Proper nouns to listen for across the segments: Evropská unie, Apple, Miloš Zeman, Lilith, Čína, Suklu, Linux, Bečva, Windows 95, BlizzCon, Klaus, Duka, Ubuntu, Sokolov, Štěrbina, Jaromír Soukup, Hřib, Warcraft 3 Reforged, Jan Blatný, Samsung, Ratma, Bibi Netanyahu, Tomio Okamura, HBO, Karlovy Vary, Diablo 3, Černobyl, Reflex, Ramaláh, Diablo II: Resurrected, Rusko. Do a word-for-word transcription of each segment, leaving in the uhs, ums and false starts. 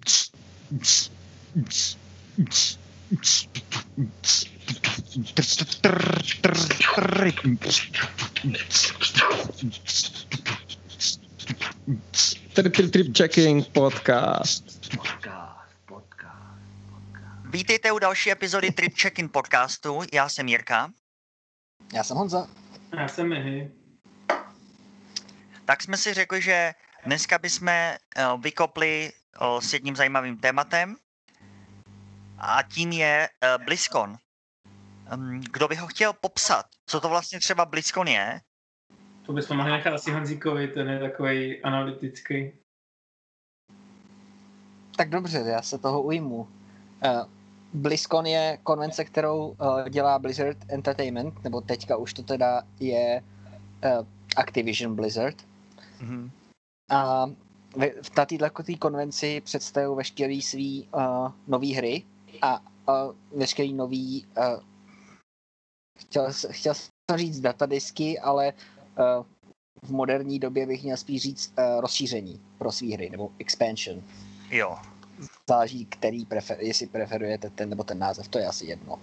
Trip Trip Checking podcast. Podcast, podcast, podcast. Vítejte u další epizody Trip Checking podcastu. Já jsem Jirka. Já jsem Honza. Já jsem Mihy. Tak jsme si řekli, že dneska bychom vykopli s jedním zajímavým tématem a tím je BlizzCon. Kdo by ho chtěl popsat? Co to vlastně třeba BlizzCon je? To bychom mohli nechat asi Honzíkovi, ten je takový analytický. Tak dobře, já se toho ujmu. BlizzCon je konvence, kterou dělá Blizzard Entertainment, nebo teďka už to teda je Activision Blizzard. Mm-hmm. A na této konvenci představují veškeré své uh, nové hry a uh, veškeré nový, uh, chtěl, chtěl jsem říct datadisky, ale uh, v moderní době bych měl spíš říct uh, rozšíření pro své hry, nebo expansion. Jo. Záleží, který prefer, jestli preferujete ten nebo ten název, to je asi jedno.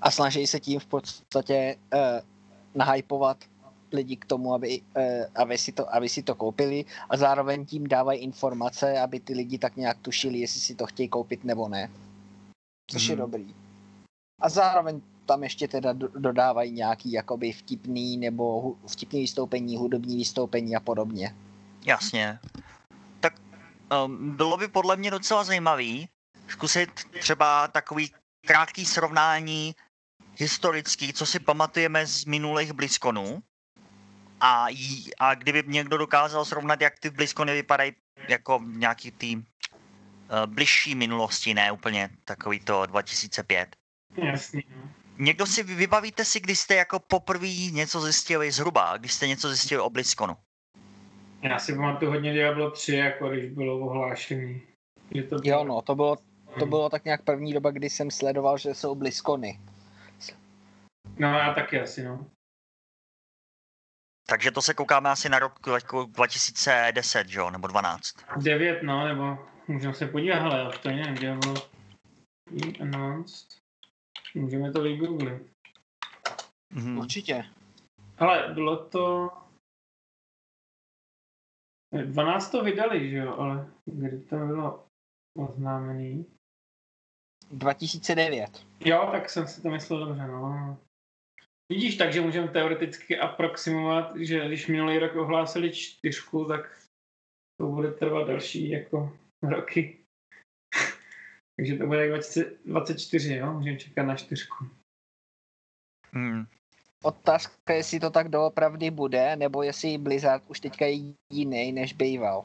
A snaží se tím v podstatě uh, nahypovat lidi k tomu, aby, aby, si to, aby si to koupili a zároveň tím dávají informace, aby ty lidi tak nějak tušili, jestli si to chtějí koupit nebo ne. Což hmm. je dobrý. A zároveň tam ještě teda dodávají nějaký jakoby vtipný nebo vtipný vystoupení, hudební vystoupení a podobně. Jasně. Tak um, bylo by podle mě docela zajímavý zkusit třeba takový krátký srovnání historický, co si pamatujeme z minulých BlizzConů. A, jí, a kdyby někdo dokázal srovnat, jak ty BlizzCony vypadají jako nějaký ty uh, bližší minulosti, ne úplně takový to dva tisíce pět. Jasně. Někdo si, vybavíte si, když jste jako poprvé něco zjistili zhruba, když jste něco zjistili o BlizzConu? Já si pamatuju hodně Diablo tři, jako když bylo ohlášení. To bylo... Jo no, to bylo, to bylo tak nějak první doba, kdy jsem sledoval, že jsou BlizzCony. No já taky asi, no. Takže to se koukáme asi na rok dva tisíce deset, že jo, nebo dvanáct. devět, no, nebo můžeme se podívat, ale já to nevím, kde bylo announced. Můžeme to vygooglit. Mm-hmm. Určitě. Ale bylo to... dvanáct to vydali, že jo, ale kdy to bylo oznámený? dva tisíce devět. Jo, tak jsem si to myslel dobře, no. Vidíš, takže můžeme teoreticky aproximovat, že když minulý rok ohlásili čtyřku, tak to bude trvat další jako roky. Takže to bude dvacet čtyři, jo? Můžeme čekat na čtyřku. Hmm. Otázka, jestli to tak doopravdy bude, nebo jestli Blizzard už teďka je jiný, než býval.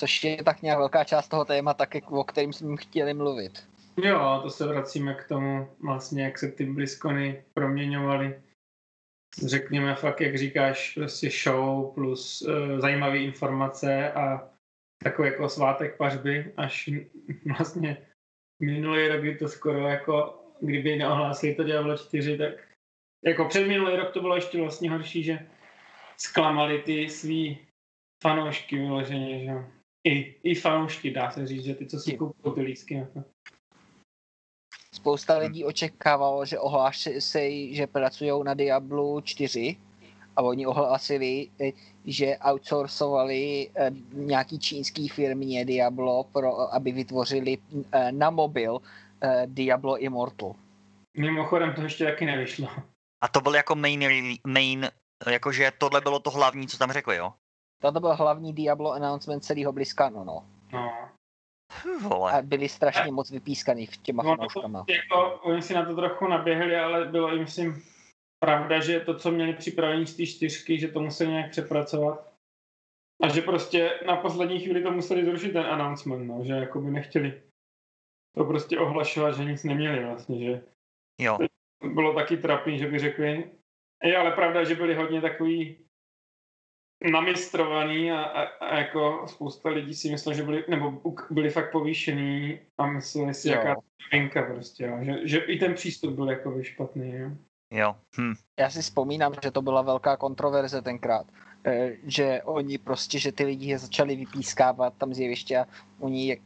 Což je tak nějak velká část toho témata, o kterým jsme chtěli mluvit. Jo, to se vracíme k tomu, vlastně jak se ty BlizzCony proměňovaly. Řekněme fakt, jak říkáš, prostě show plus uh, zajímavé informace a takový jako svátek pařby, až vlastně minulý rok to skoro jako, kdyby neohlásili to Diablo čtyři, tak jako před minulý rok to bylo ještě vlastně horší, že zklamali ty svý fanoušky vyloženě, že i, i fanoušky, dá se říct, že ty, co si koupili ty lístky jako. Spousta lidí očekávalo, že ohlásí se, že pracují na Diablu čtyři a oni ohlásili, že outsourcovali nějaký čínský firmě Diablo, pro, aby vytvořili na mobil Diablo Immortal. Mimochodem to ještě taky nevyšlo. A to byl jako main, main jakože tohle bylo to hlavní, co tam řekli, jo? To byl hlavní Diablo announcement celého BlizzConu, no. No. Vole. A byli strašně moc vypískaný v těma fanouškama. Jako, oni si na to trochu naběhli, ale bylo jim, myslím, pravda, že to, co měli připravení z té čtyřky, že to museli nějak přepracovat. A že prostě na poslední chvíli to museli zrušit ten announcement, no, že jako by nechtěli to prostě ohlašovat, že nic neměli vlastně, že jo. Bylo taky trapný, že by řekli. Je ale pravda, že byli hodně takový namistrovaný a, a, a jako spousta lidí si myslelo, že byli, nebo byli fakt povýšený a mysleli si, jo. Jaká venka prostě, jo. Že, že i ten přístup byl jako špatný. Jo. Jo. Hm. Já si vzpomínám, že to byla velká kontroverze tenkrát. že oni prostě, že ty lidi je začali vypískávat tam z jeviště a u ní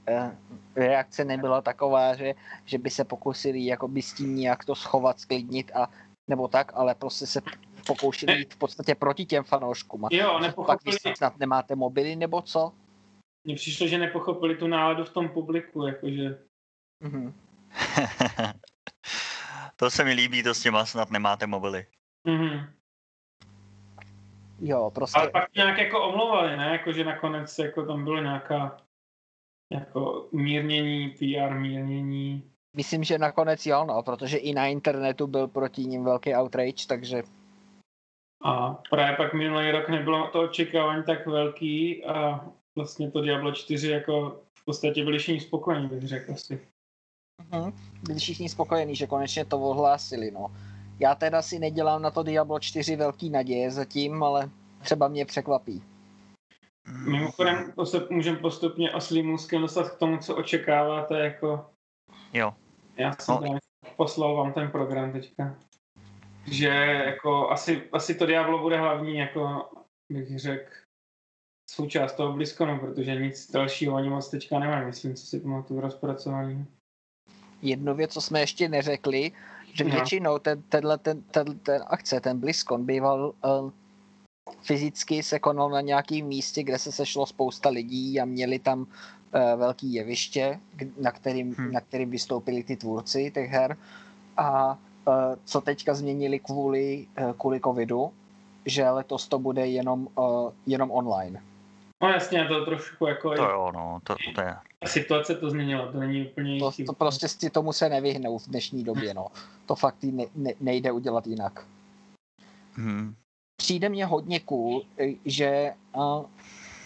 reakce nebyla taková, že, že by se pokusili jakoby s tím nějak to schovat, sklidnit a nebo tak, ale prostě se pokoušeli jít v podstatě proti těm fanouškům. Jo, nepochopili. Pak vy snad nemáte mobily nebo co? Mně přišlo, že nepochopili tu náladu v tom publiku, jakože. Mm-hmm. To se mi líbí, to s těma snad nemáte mobily. Mm-hmm. Jo, prostě. Ale pak nějak jako omlouvali, ne? Jakože nakonec jako tam bylo nějaká jako mírnění, P R mírnění. Myslím, že nakonec jo, no, protože i na internetu byl proti ním velký outrage, takže. A právě pak minulý rok nebylo to očekávání tak velký a vlastně to Diablo čtyři jako v podstatě byli všichni spokojení, bych řekl si. Uh-huh. Byli všichni spokojení, že konečně to ohlásili, no. Já teda si nedělám na to Diablo čtyři velký naděje zatím, ale třeba mě překvapí. Mimochodem můžeme postupně oslým můzkem dostat k tomu, co očekáváte, jako. Jo. Já jsem no. poslal vám ten program teďka. Že jako asi, asi to Diablo bude hlavní, jako bych řekl, součást toho BlizzConu, protože nic dalšího ani moc teďka nemám, myslím, co si pamatuju rozpracování. Jednu věc, co jsme ještě neřekli, že no. většinou ten, tenhle, ten, ten, ten akce, ten BlizzCon býval uh, fyzicky se konal na nějakém místě, kde se sešlo spousta lidí a měli tam uh, velký jeviště, na kterým, hmm. na kterým vystoupili ty tvůrci těch her a uh, co teďka změnili kvůli, uh, kvůli covidu, že letos to bude jenom, uh, jenom online. No jasně, to trošku jako. To jo, no, to, to je. Ta situace to změnila, to není úplně. To, to prostě si tomu se nevyhnou v dnešní době, no. To fakt ne, ne, nejde udělat jinak. Hmm. Přijde mně hodně cool, že uh,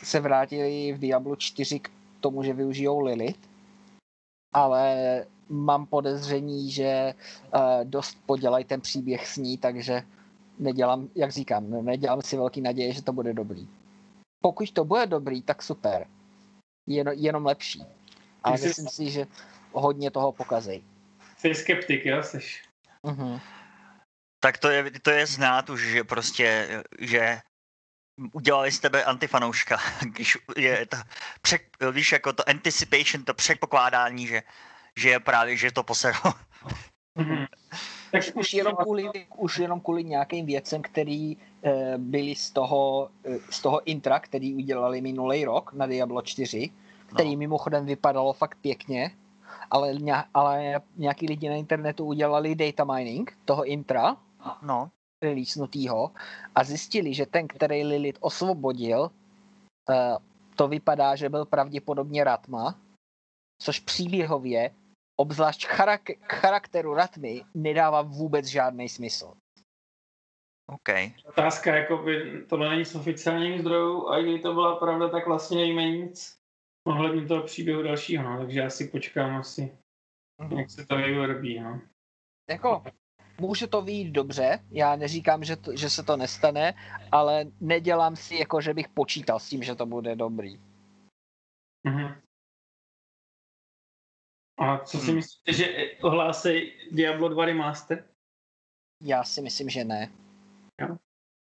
se vrátili v Diablu čtyři k tomu, že využijou Lilith, ale mám podezření, že uh, dost podělají ten příběh s ní, takže nedělám, jak říkám, nedělám si velký naděje, že to bude dobrý. Pokud to bude dobrý, tak super. Jen, jenom lepší. A myslím si, že hodně toho pokazí. Jsi skeptik, jo? Jsi. Uh-huh. Tak to je, to je znát už, že prostě, že udělali z tebe antifanouška. Když je to, přek, víš, jako to anticipation, to předpokládání, že, že je právě, že to poserou. Uh-huh. Tak už jenom kvůli, už jenom kvůli nějakým věcem, který e, byly z toho, e, z toho intra, který udělali minulý rok na Diablo čtyři, který no. mimochodem vypadalo fakt pěkně, ale, ně, ale nějaký lidi na internetu udělali data mining toho intra, no. releasenutýho, a zjistili, že ten, který Lilith osvobodil, e, to vypadá, že byl pravděpodobně Ratma, což příběhově obzvlášť charak- charakteru Ratmy nedává vůbec žádný smysl. Okay. Otázka, jakoby tohle není z oficiálních zdrojů a i to byla pravda, tak vlastně nejme nic ohledně toho příběhu dalšího, no, takže já si počkám asi, mm-hmm. jak se to vyvrbí. No. Jako, může to vyjít dobře, já neříkám, že, to, že se to nestane, ale nedělám si, jako, že bych počítal s tím, že to bude dobrý. Mhm. A co si hmm. myslíte, že ohlásí Diablo dva Remaster? Já si myslím, že ne. Jo.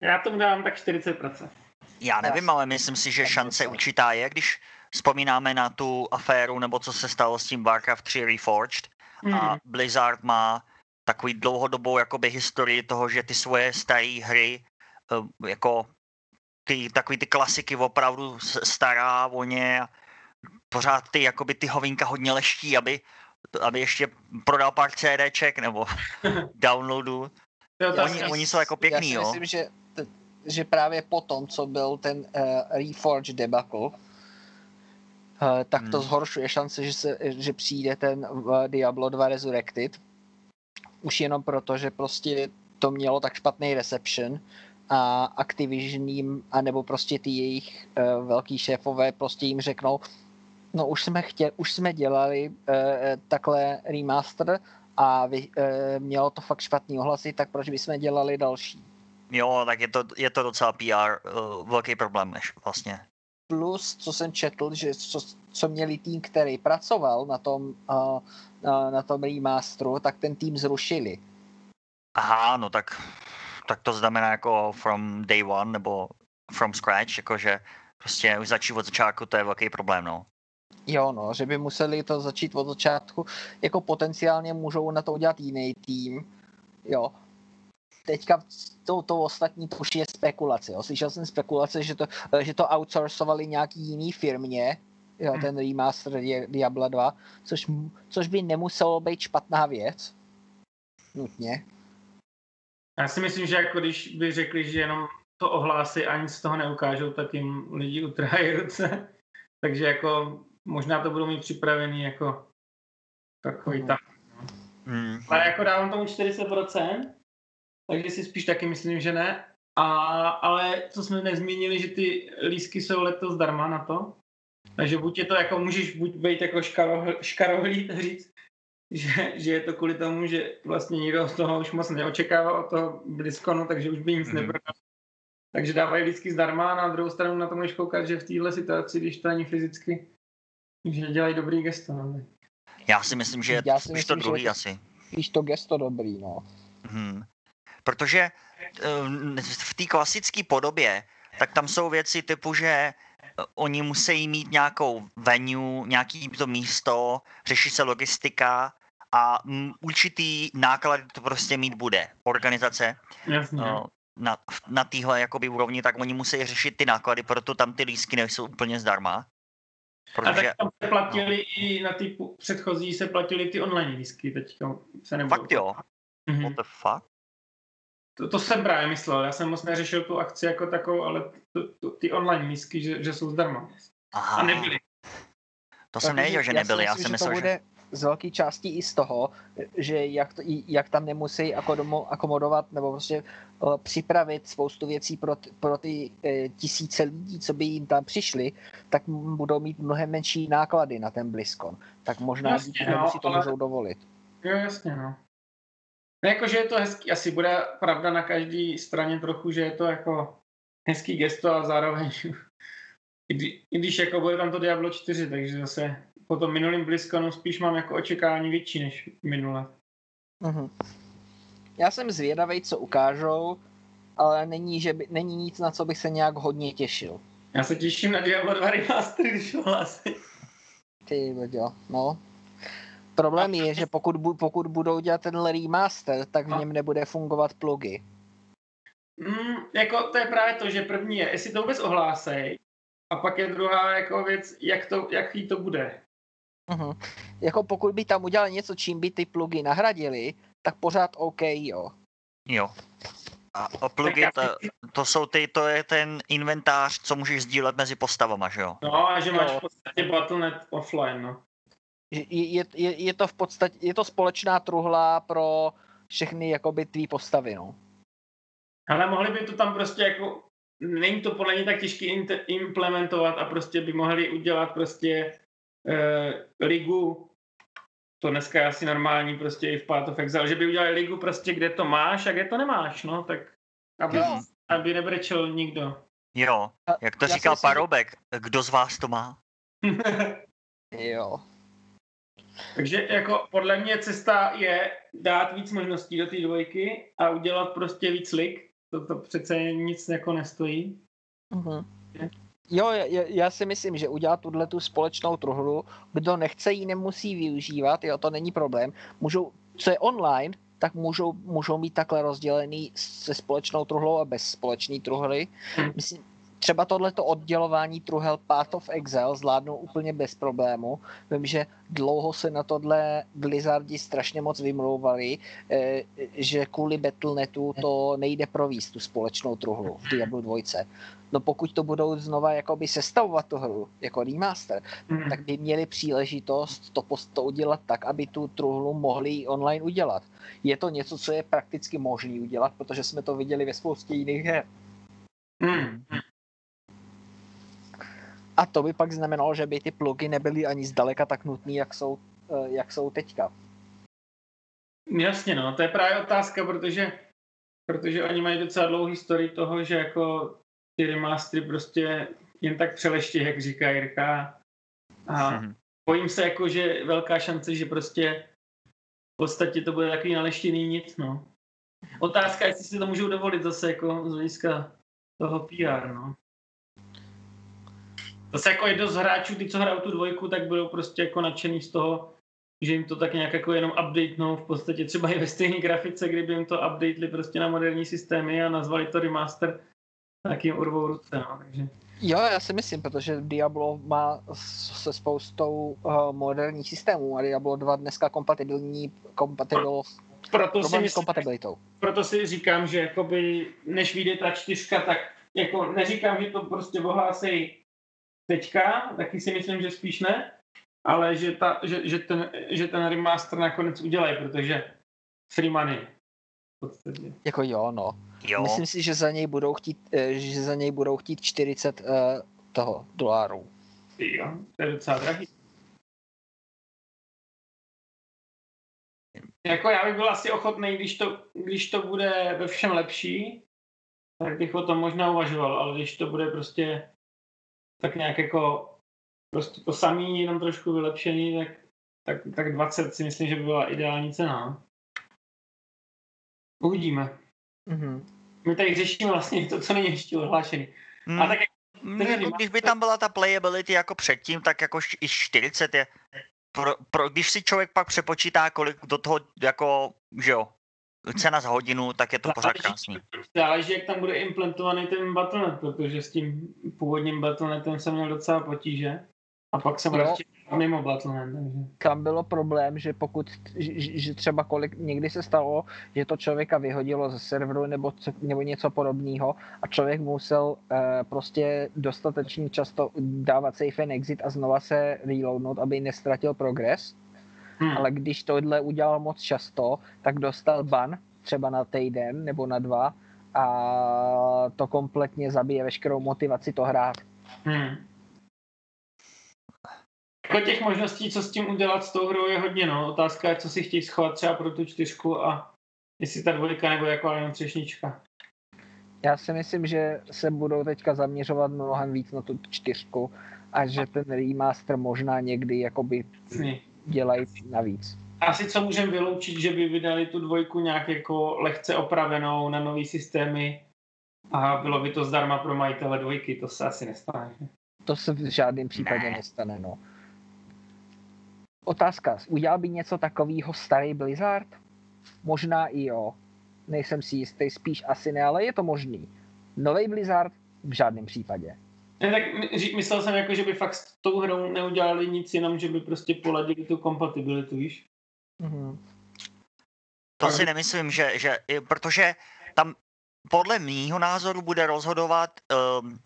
Já tomu dávám tak čtyřicet procent. Já nevím, ale myslím si, že šance určitá je, když vzpomínáme na tu aféru, nebo co se stalo s tím Warcraft tři Reforged. Hmm. A Blizzard má takový dlouhodobou jakoby historii toho, že ty svoje staré hry, jako ty, takový ty klasiky opravdu stará o ně, pořád ty, jakoby ty hovinka hodně leští, aby, aby ještě prodal pár CDček nebo downloadů. Oni, oni jsou jako pěkný, jo. Já si myslím, že, že právě po tom, co byl ten uh, Reforged debacle, uh, tak to hmm. zhoršuje šance, že, se, že přijde ten uh, Diablo dva Resurrected. Už jenom proto, že prostě to mělo tak špatný reception, a Activision jim, anebo prostě ty jejich uh, velký šéfové prostě jim řeknou, no už jsme, chtěli, už jsme dělali uh, takhle remaster a vy, uh, mělo to fakt špatný ohlasy, tak proč bychom dělali další? Jo, tak je to, je to docela P R uh, velký problém než vlastně. Plus, co jsem četl, že co, co měli tým, který pracoval na tom, uh, na, na tom remasteru, tak ten tým zrušili. Aha, no tak... Tak to znamená jako from day one, nebo from scratch, jakože prostě už začít od začátku, to je velký problém, no. Jo, no, že by museli to začít od začátku, jako potenciálně můžou na to udělat jiný tým, jo. Teďka to, to ostatní to už je spekulace, jo. Slyšel jsem spekulace, že to, že to outsourcovali nějaký jiný firmě, jo, hmm. ten remaster Diablo dva, což, což by nemuselo být špatná věc, nutně. Já si myslím, že jako když by řekli, že jenom to ohlásí a nic z toho neukážou, tak jim lidi utrhají ruce. Takže jako možná to budou mít připravený jako takový tak. Mm. Ale jako dávám tomu čtyřicet procent, takže si spíš taky myslím, že ne. A, ale co jsme nezmínili, že ty lísky jsou letos zdarma na to. Takže buď je to jako, můžeš buď být jako škarohlít, škarohlít říct, že, že je to kvůli tomu, že vlastně nikdo z toho už moc neočekával od toho BlizzConu, takže už by nic mm. neprodal. Takže dávají lístky zdarma, na druhou stranu na to můžeš koukat, že v téhle situaci, když to ani fyzicky, že dělají dobrý gesto. Ne? Já si myslím, že Já si už myslím, to druhý že asi. Spíš to gesto dobrý, no. Hmm. Protože v té klasické podobě, tak tam jsou věci typu, že oni musí mít nějakou venue, nějaký to místo, řeší se logistika a určitý náklady to prostě mít bude. Organizace. Jasně. No, na, na téhle jakoby úrovni, tak oni musí řešit ty náklady, proto tam ty lístky nejsou úplně zdarma. Protože... A tak tam se platili no. i na ty předchozí se platili ty online lístky, teďka se nebudou. Fakt jo? Mm-hmm. What the fuck? To, to jsem právě myslel, já jsem moc neřešil tu akci jako takovou, ale to, to, ty online lístky, že, že jsou zdarma. Aha. A nebyly. To jsem nevěděl, že nebyly, já jsem myslel, že... Bude... z velké části i z toho, že jak, to, jak tam nemusí akomodovat nebo prostě připravit spoustu věcí pro, pro ty tisíce lidí, co by jim tam přišli, tak budou mít mnohem menší náklady na ten BlizzCon. Tak možná jasně, díky no, si to ale... můžou dovolit. Jo, jasně, no. No jakože je to hezký, asi bude pravda na každé straně trochu, že je to jako hezký gesto a zároveň i, kdy, i když jako bude tam to Diablo čtyři, takže zase po tom minulým BlizzConu spíš mám jako očekávání větší než minule. Mm-hmm. Já jsem zvědavej, co ukážou, ale není, že by, není nic, na co bych se nějak hodně těšil. Já se těším na Diablo dva Remaster, když ho hlásí. Ty boďo, no. Problém je, že pokud, bu, pokud budou dělat tenhle remaster, tak v něm nebude fungovat plugy. Mm, jako to je právě to, že první je, jestli to vůbec ohlásej, a pak je druhá jako věc, jak to, jaký to bude. Uhum. Jako pokud by tam udělali něco, čím by ty plugy nahradili, tak pořád OK, jo. Jo. A, a plugy, to, to jsou ty, to je ten inventář, co můžeš sdílet mezi postavama, že jo? No a že máš v podstatě Battle tečka net offline, no. Je, je, je to v podstatě, je to společná truhla pro všechny, jakoby, tvý postavy, no. Ale mohli by to tam prostě jako... Není to podle mě tak těžké implementovat a prostě by mohli udělat prostě e, ligu, to dneska je asi normální prostě i v Path of Exile, že by udělali ligu prostě, kde to máš a kde to nemáš, no, tak aby, mm. aby nebrečel nikdo. Jo, jak to já říkal jsem... Paroubek, kdo z vás to má? Jo. Takže jako podle mě cesta je dát víc možností do té dvojky a udělat prostě víc lig. To, to přece nic jako nestojí. Uh-huh. Jo, já, já si myslím, že udělat tuhletu společnou truhlu, kdo nechce ji nemusí využívat, jo, to není problém. Můžou, co je online, tak můžou, můžou mít takhle rozdělený se společnou truhlou a bez společné truhly. Hmm. Myslím, třeba tohleto oddělování truhel Path of Exile zvládnou úplně bez problému. Vím, že dlouho se na tohle Blizzardi strašně moc vymlouvali, že kvůli Battle tečka netu to nejde províst, tu společnou truhlu v Diablu dva. No pokud to budou znova jakoby sestavovat tu hru jako remaster, mm. tak by měli příležitost to, to udělat tak, aby tu truhlu mohli online udělat. Je to něco, co je prakticky možný udělat, protože jsme to viděli ve spoustě jiných her. Mm. A to by pak znamenalo, že by ty plugy nebyly ani zdaleka tak nutný, jak jsou, jak jsou teďka. Jasně, no, to je právě otázka, protože, protože oni mají docela dlouhou historii toho, že jako ty remastery prostě jen tak přeleští, jak říká Jirka. A bojím se, jako, že velká šance, že prostě v podstatě to bude takový naleštěný nic, no. Otázka, jestli si to můžou dovolit zase, jako z hlediska toho pé er, no. Zase jako jedno z hráčů, ty, co hrajou tu dvojku, tak budou prostě jako nadšený z toho, že jim to tak nějak jako jenom updatenou, v podstatě třeba i ve stejné grafice, kdyby jim to updateli prostě na moderní systémy a nazvali to remaster, tak jim urvou ruce, no, takže... Jo, já si myslím, protože Diablo má se spoustou uh, moderních systémů a Diablo dva dneska kompatibilní, kompatibil, proto si myslím, kompatibilitou. Proto si říkám, že jakoby, než vyjde ta čtyřka, tak jako neříkám, že to prostě ohlásej teďka, taky si myslím, že spíš ne, ale že, ta, že, že, ten, že ten remaster nakonec udělají, protože free money. Podstatně. Jako jo, no. Jo. Myslím si, že za něj budou chtít, že za něj budou chtít čtyřicet uh, toho dolarů. Jo, to je docela drahý. Jako já bych byl asi ochotný, když to, když to bude ve všem lepší, tak bych o tom možná uvažoval, ale když to bude prostě tak nějak jako prostě to samý, jenom trošku vylepšený, tak, tak, tak dvacet si myslím, že by byla ideální cena. Uvidíme. Mm-hmm. My tady řešíme vlastně to, co není ještě odhlášený. Mm. A tak, jako, když by tam byla ta playability jako předtím, tak jako i čtyřicet je... Pro, pro, když si člověk pak přepočítá, kolik do toho, jako, že jo, cena za hodinu, tak je to pořád krásný. Záleží, jak tam bude implementovaný ten Battle tečka net, protože s tím původním Battle tečka netem jsem měl docela potíže. A pak jsem radši mimo Battle tečka net. Takže. Tam bylo problém, že pokud, že, že třeba kolik, někdy se stalo, že to člověka vyhodilo ze serveru nebo, co, nebo něco podobného a člověk musel eh, prostě dostatečně často dávat safe and exit a znova se reloadnout, aby neztratil progress. Hmm. Ale když tohle udělal moc často, tak dostal ban třeba na týden nebo na dva a to kompletně zabije veškerou motivaci to hrát. Hmm. Jako těch možností, co s tím udělat s tou hrou, je hodně, no. Otázka je, co si chtějí schovat třeba pro tu čtyřku a jestli ta dvojka nebo jako jenom třešnička. Já si myslím, že se budou teďka zaměřovat mnohem víc na tu čtyřku a že ten remaster možná někdy jakoby dělají navíc. Asi co můžeme vyloučit, že by vydali tu dvojku nějak jako lehce opravenou na nový systémy a bylo by to zdarma pro majitele dvojky, to se asi nestane. To se v žádném případě ne. nestane, no. Otázka, udělal by něco takového starý Blizzard? Možná i jo, nejsem si jistý, spíš asi ne, ale je to možný. Nový Blizzard? V žádném případě. Ne, tak myslel jsem jako, že by fakt s tou hrou neudělali nic, jenom že by prostě poladili tu kompatibilitu, víš? Mm-hmm. To tak. Si nemyslím, že, že, protože tam podle mýho názoru bude rozhodovat, um,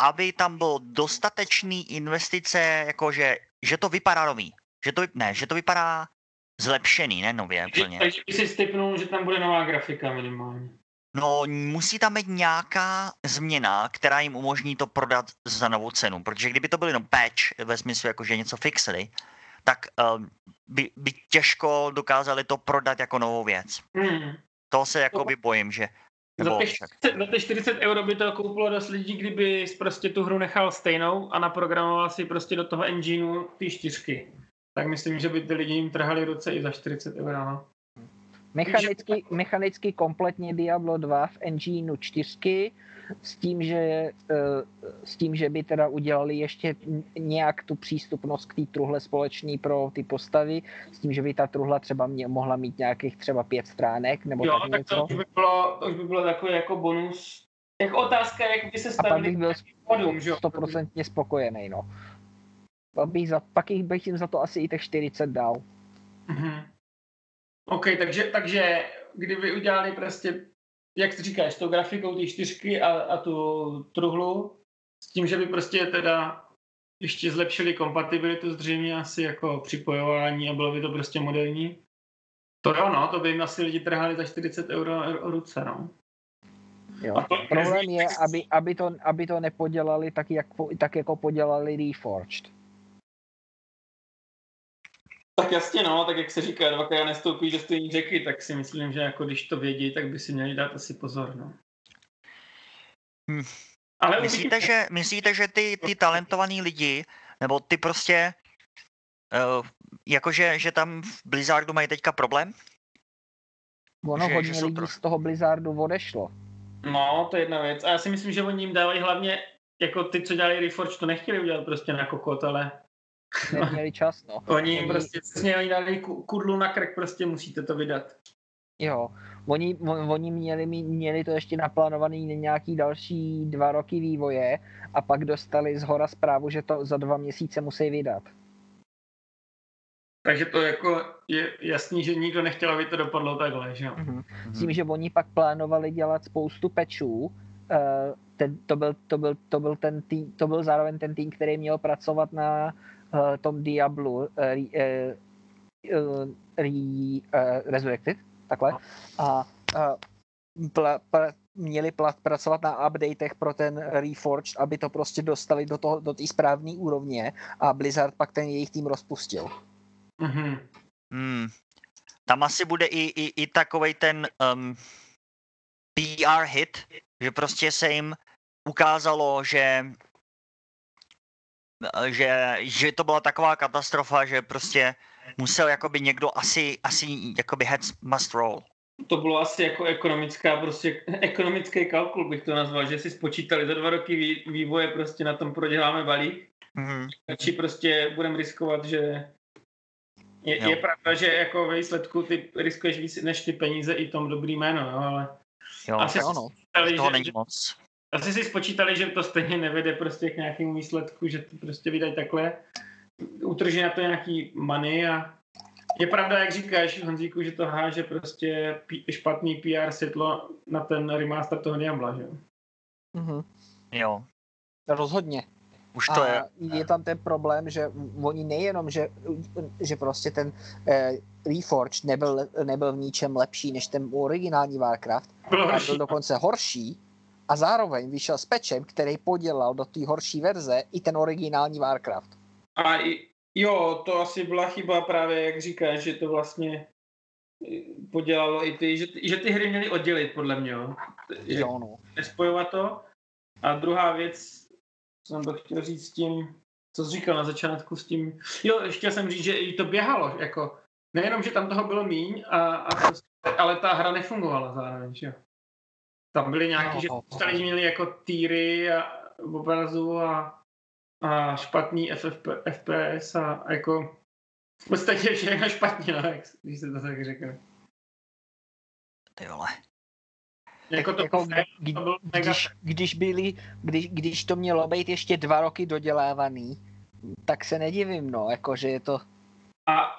aby tam bylo dostatečný investice, jakože, že to vypadá nový. Že to, ne, že to vypadá zlepšený, ne nově plně. Takže by si stipnul, že tam bude nová grafika minimálně. No, musí tam být nějaká změna, která jim umožní to prodat za novou cenu, protože kdyby to byl jenom patch, ve smyslu jako, že něco fixili, tak um, by, by těžko dokázali to prodat jako novou věc. Hmm. To se jakoby bojím, že... Nebo za ty čtyřicet euro by to koupilo dost lidí, kdyby prostě tu hru nechal stejnou a naprogramoval si prostě do toho engineu ty čtyřky. Tak myslím, že by ty lidi jim trhali ruce i za čtyřicet euro. No. Mechanicky, mechanicky kompletně Diablo dva v engineu čtyřky s tím, že, s tím, že by teda udělali ještě nějak tu přístupnost k té truhle společný pro ty postavy, s tím, že by ta truhla třeba mě, mohla mít nějakých třeba pět stránek nebo jo, tak, tak něco. Jo, tak to by bylo, to by bylo takový jako bonus. Jak otázka, jak by se stavili k bodům, že jo? stoprocentně spokojený, no. Pak bych, za, pak bych jim za to asi i těch čtyřicet dal. Mhm. OK, takže, takže kdyby udělali prostě, jak ty říkáš, tou grafikou ty čtyřky a, a tu truhlu, s tím, že by prostě teda ještě zlepšili kompatibilitu zřejmě asi jako připojování a bylo by to prostě moderní. To jo, no, to by jim asi lidi trhali za čtyřicet euro o ruce, no. Jo, to, problém je, aby, aby, to, aby to nepodělali tak, jak, tak jako podělali Reforged. Tak jasně, no, tak jak se říká, dvakrát nestoupí do stejné řeky, tak si myslím, že jako když to vědí, tak by si měli dát asi pozor, no. Hmm. Ale myslíte, uvidí... že, myslíte, že ty, ty talentovaný lidi, nebo ty prostě, uh, jakože, že tam v Blizzardu mají teďka problém? Ono že, hodně že lidí troch... z toho Blizzardu odešlo. No, to je jedna věc. A já si myslím, že oni jim dávají hlavně, jako ty, co dělali Reforged, to nechtěli udělat prostě na kokot, ale... Neměli čas, no. Oni jim prostě, přesně, oni dali kudlu na krk, prostě musíte to vydat. Jo, oni, oni měli, měli to ještě naplánovaný nějaký další dva roky vývoje a pak dostali zhora zprávu, že to za dva měsíce musí vydat. Takže to jako je jasný, že nikdo nechtěl, aby to dopadlo takhle, že jo? Mm-hmm. S tím, že oni pak plánovali dělat spoustu patchů, ten, to, byl, to, byl, to, byl ten tým, to byl zároveň ten tým, který měl pracovat na uh, tom Diablu uh, uh, uh, uh, Resurrected, takhle, a uh, pla, pra, měli pla, pracovat na updatech pro ten Reforged, aby to prostě dostali do toho, do té správné úrovně, a Blizzard pak ten jejich tým rozpustil. Mm-hmm. Hmm. Tam asi bude i, i, i takovej ten um, P R hit, že prostě se jim ukázalo, že, že, že to byla taková katastrofa, že prostě musel jakoby někdo asi, asi jakoby heads must roll. To bylo asi jako ekonomická, prostě ekonomický kalkul bych to nazval, že si spočítali za dva roky vývoje, prostě na tom proděláme balík. Mm-hmm. Či prostě budeme riskovat, že... Je, je pravda, že jako ve výsledku ty riskuješ víc než ty peníze i tom dobrý jméno, jo, ale jo, asi, to ono. Spočítali, to není moc. Že, asi si spočítali, že to stejně nevede prostě k nějakému výsledku, že to prostě vydají takhle, utrží na to nějaký money, a je pravda, jak říkáš, Honzíku, že to háže prostě špatný P R světlo na ten remaster toho Diabla, že mm-hmm. jo? Rozhodně. Už to je. Je tam ten problém, že oni nejenom, že, že prostě ten eh, Reforged nebyl, nebyl v ničem lepší než ten originální Warcraft, ale byl dokonce horší, a zároveň vyšel s patchem, který podělal do té horší verze i ten originální Warcraft. A jo, to asi byla chyba právě, jak říkáš, že to vlastně podělalo i ty, že, že ty hry měly oddělit, podle mě, jo. Jo, no. Nespojovat to. A druhá věc, co jsem to chtěl říct s tím, co jsi říkal na začátku s tím, jo, chtěl jsem říct, že i to běhalo, jako, nejenom, že tam toho bylo míň, a, a prostě, ale ta hra nefungovala zároveň, že jo. Tam byly nějaký, že lidi měli jako týry a obrazu a, a špatný F F P, F P S a, a jako, v podstatě všechno špatně, no, jak, když se to tak řekne. Ty vole. Jako to, jako kdy, když, když, byli, když, když to mělo být ještě dva roky dodělávaný, tak se nedivím, no, jakože je to... A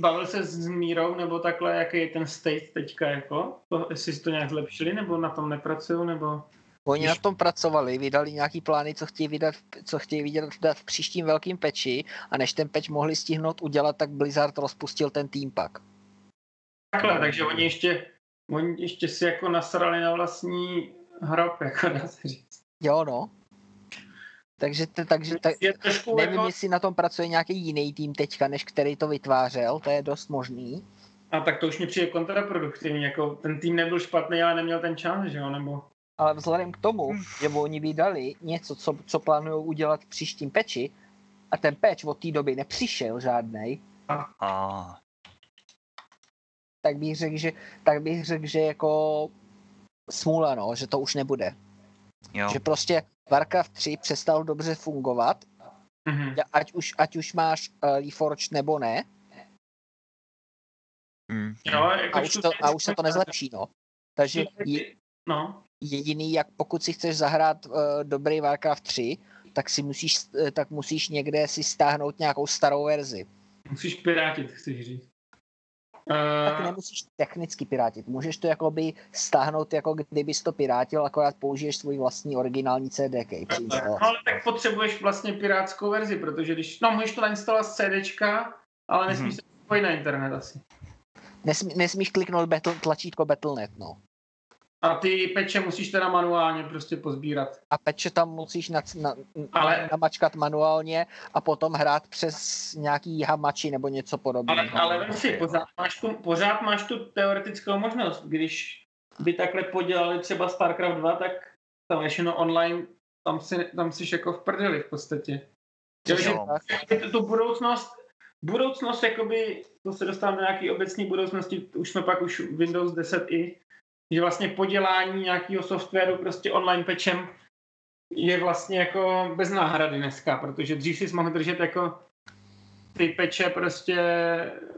bavil se s Mírou, nebo takhle, jaký je ten state teďka, jako? To, jestli si to nějak zlepšili, nebo na tom nepracují, nebo... Oni když... na tom pracovali, vydali nějaký plány, co chtějí vydat, co chtějí vydat v příštím velkým patchi, a než ten patch mohli stihnout udělat, tak Blizzard rozpustil ten tým pak. Takhle, takže oni ještě... Oni ještě si jako nasrali na vlastní hrob, jako dá se říct. Jo, no. Takže, t- takže t- je nevím, jako... jestli na tom pracuje nějaký jiný tým teďka, než který to vytvářel, to je dost možný. A tak to už mi přijde kontraproduktivní, jako ten tým nebyl špatný, ale neměl ten čas, že jo, nebo... Ale vzhledem k tomu, že oni vydali něco, co, co plánujou udělat v příštím patchi, a ten patch od té doby nepřišel žádnej. Aha. Tak bych řekl, že, tak bych řekl, že jako smůla, no, že to už nebude. Jo. Že prostě Warcraft tři přestal dobře fungovat, mm-hmm. ať, už, ať už máš uh, Reforged nebo ne. Mm. Jo, jako a, už to, a už se to nezlepší, no. Takže je, no. jediný, jak pokud si chceš zahrát uh, dobrý Warcraft tři, tak si musíš, uh, tak musíš někde si stáhnout nějakou starou verzi. Musíš pirátit, chceš říct. Tak nemusíš technicky pirátit, můžeš to jakoby stáhnout, jako kdybys to pirátil, akorát použiješ svůj vlastní originální C D K. No, ale tak potřebuješ vlastně pirátskou verzi, protože když, no, můžeš to nainstalovat z CDčka, ale nesmíš mm-hmm. se pojít na internet asi. Nesmí, nesmíš kliknout battle, tlačítko battle tečka net, no. A ty peče musíš teda manuálně prostě pozbírat. A peče tam musíš na, na, ale, namačkat manuálně a potom hrát přes nějaký Hamachi nebo něco podobného. Ale, ale si, pořád máš, tu, pořád máš tu teoretickou možnost. Když by takhle podělali třeba StarCraft dva, tak tam většinou online, tam si, tam si jako v prdeli v podstatě. Takže tu budoucnost, budoucnost jakoby, to se dostáváme do nějaký obecný budoucnosti, už jsme pak už Windows deset i že vlastně podělání nějakého softwaru prostě online patchem je vlastně jako bez náhrady dneska, protože dřív si mohl držet jako ty peče prostě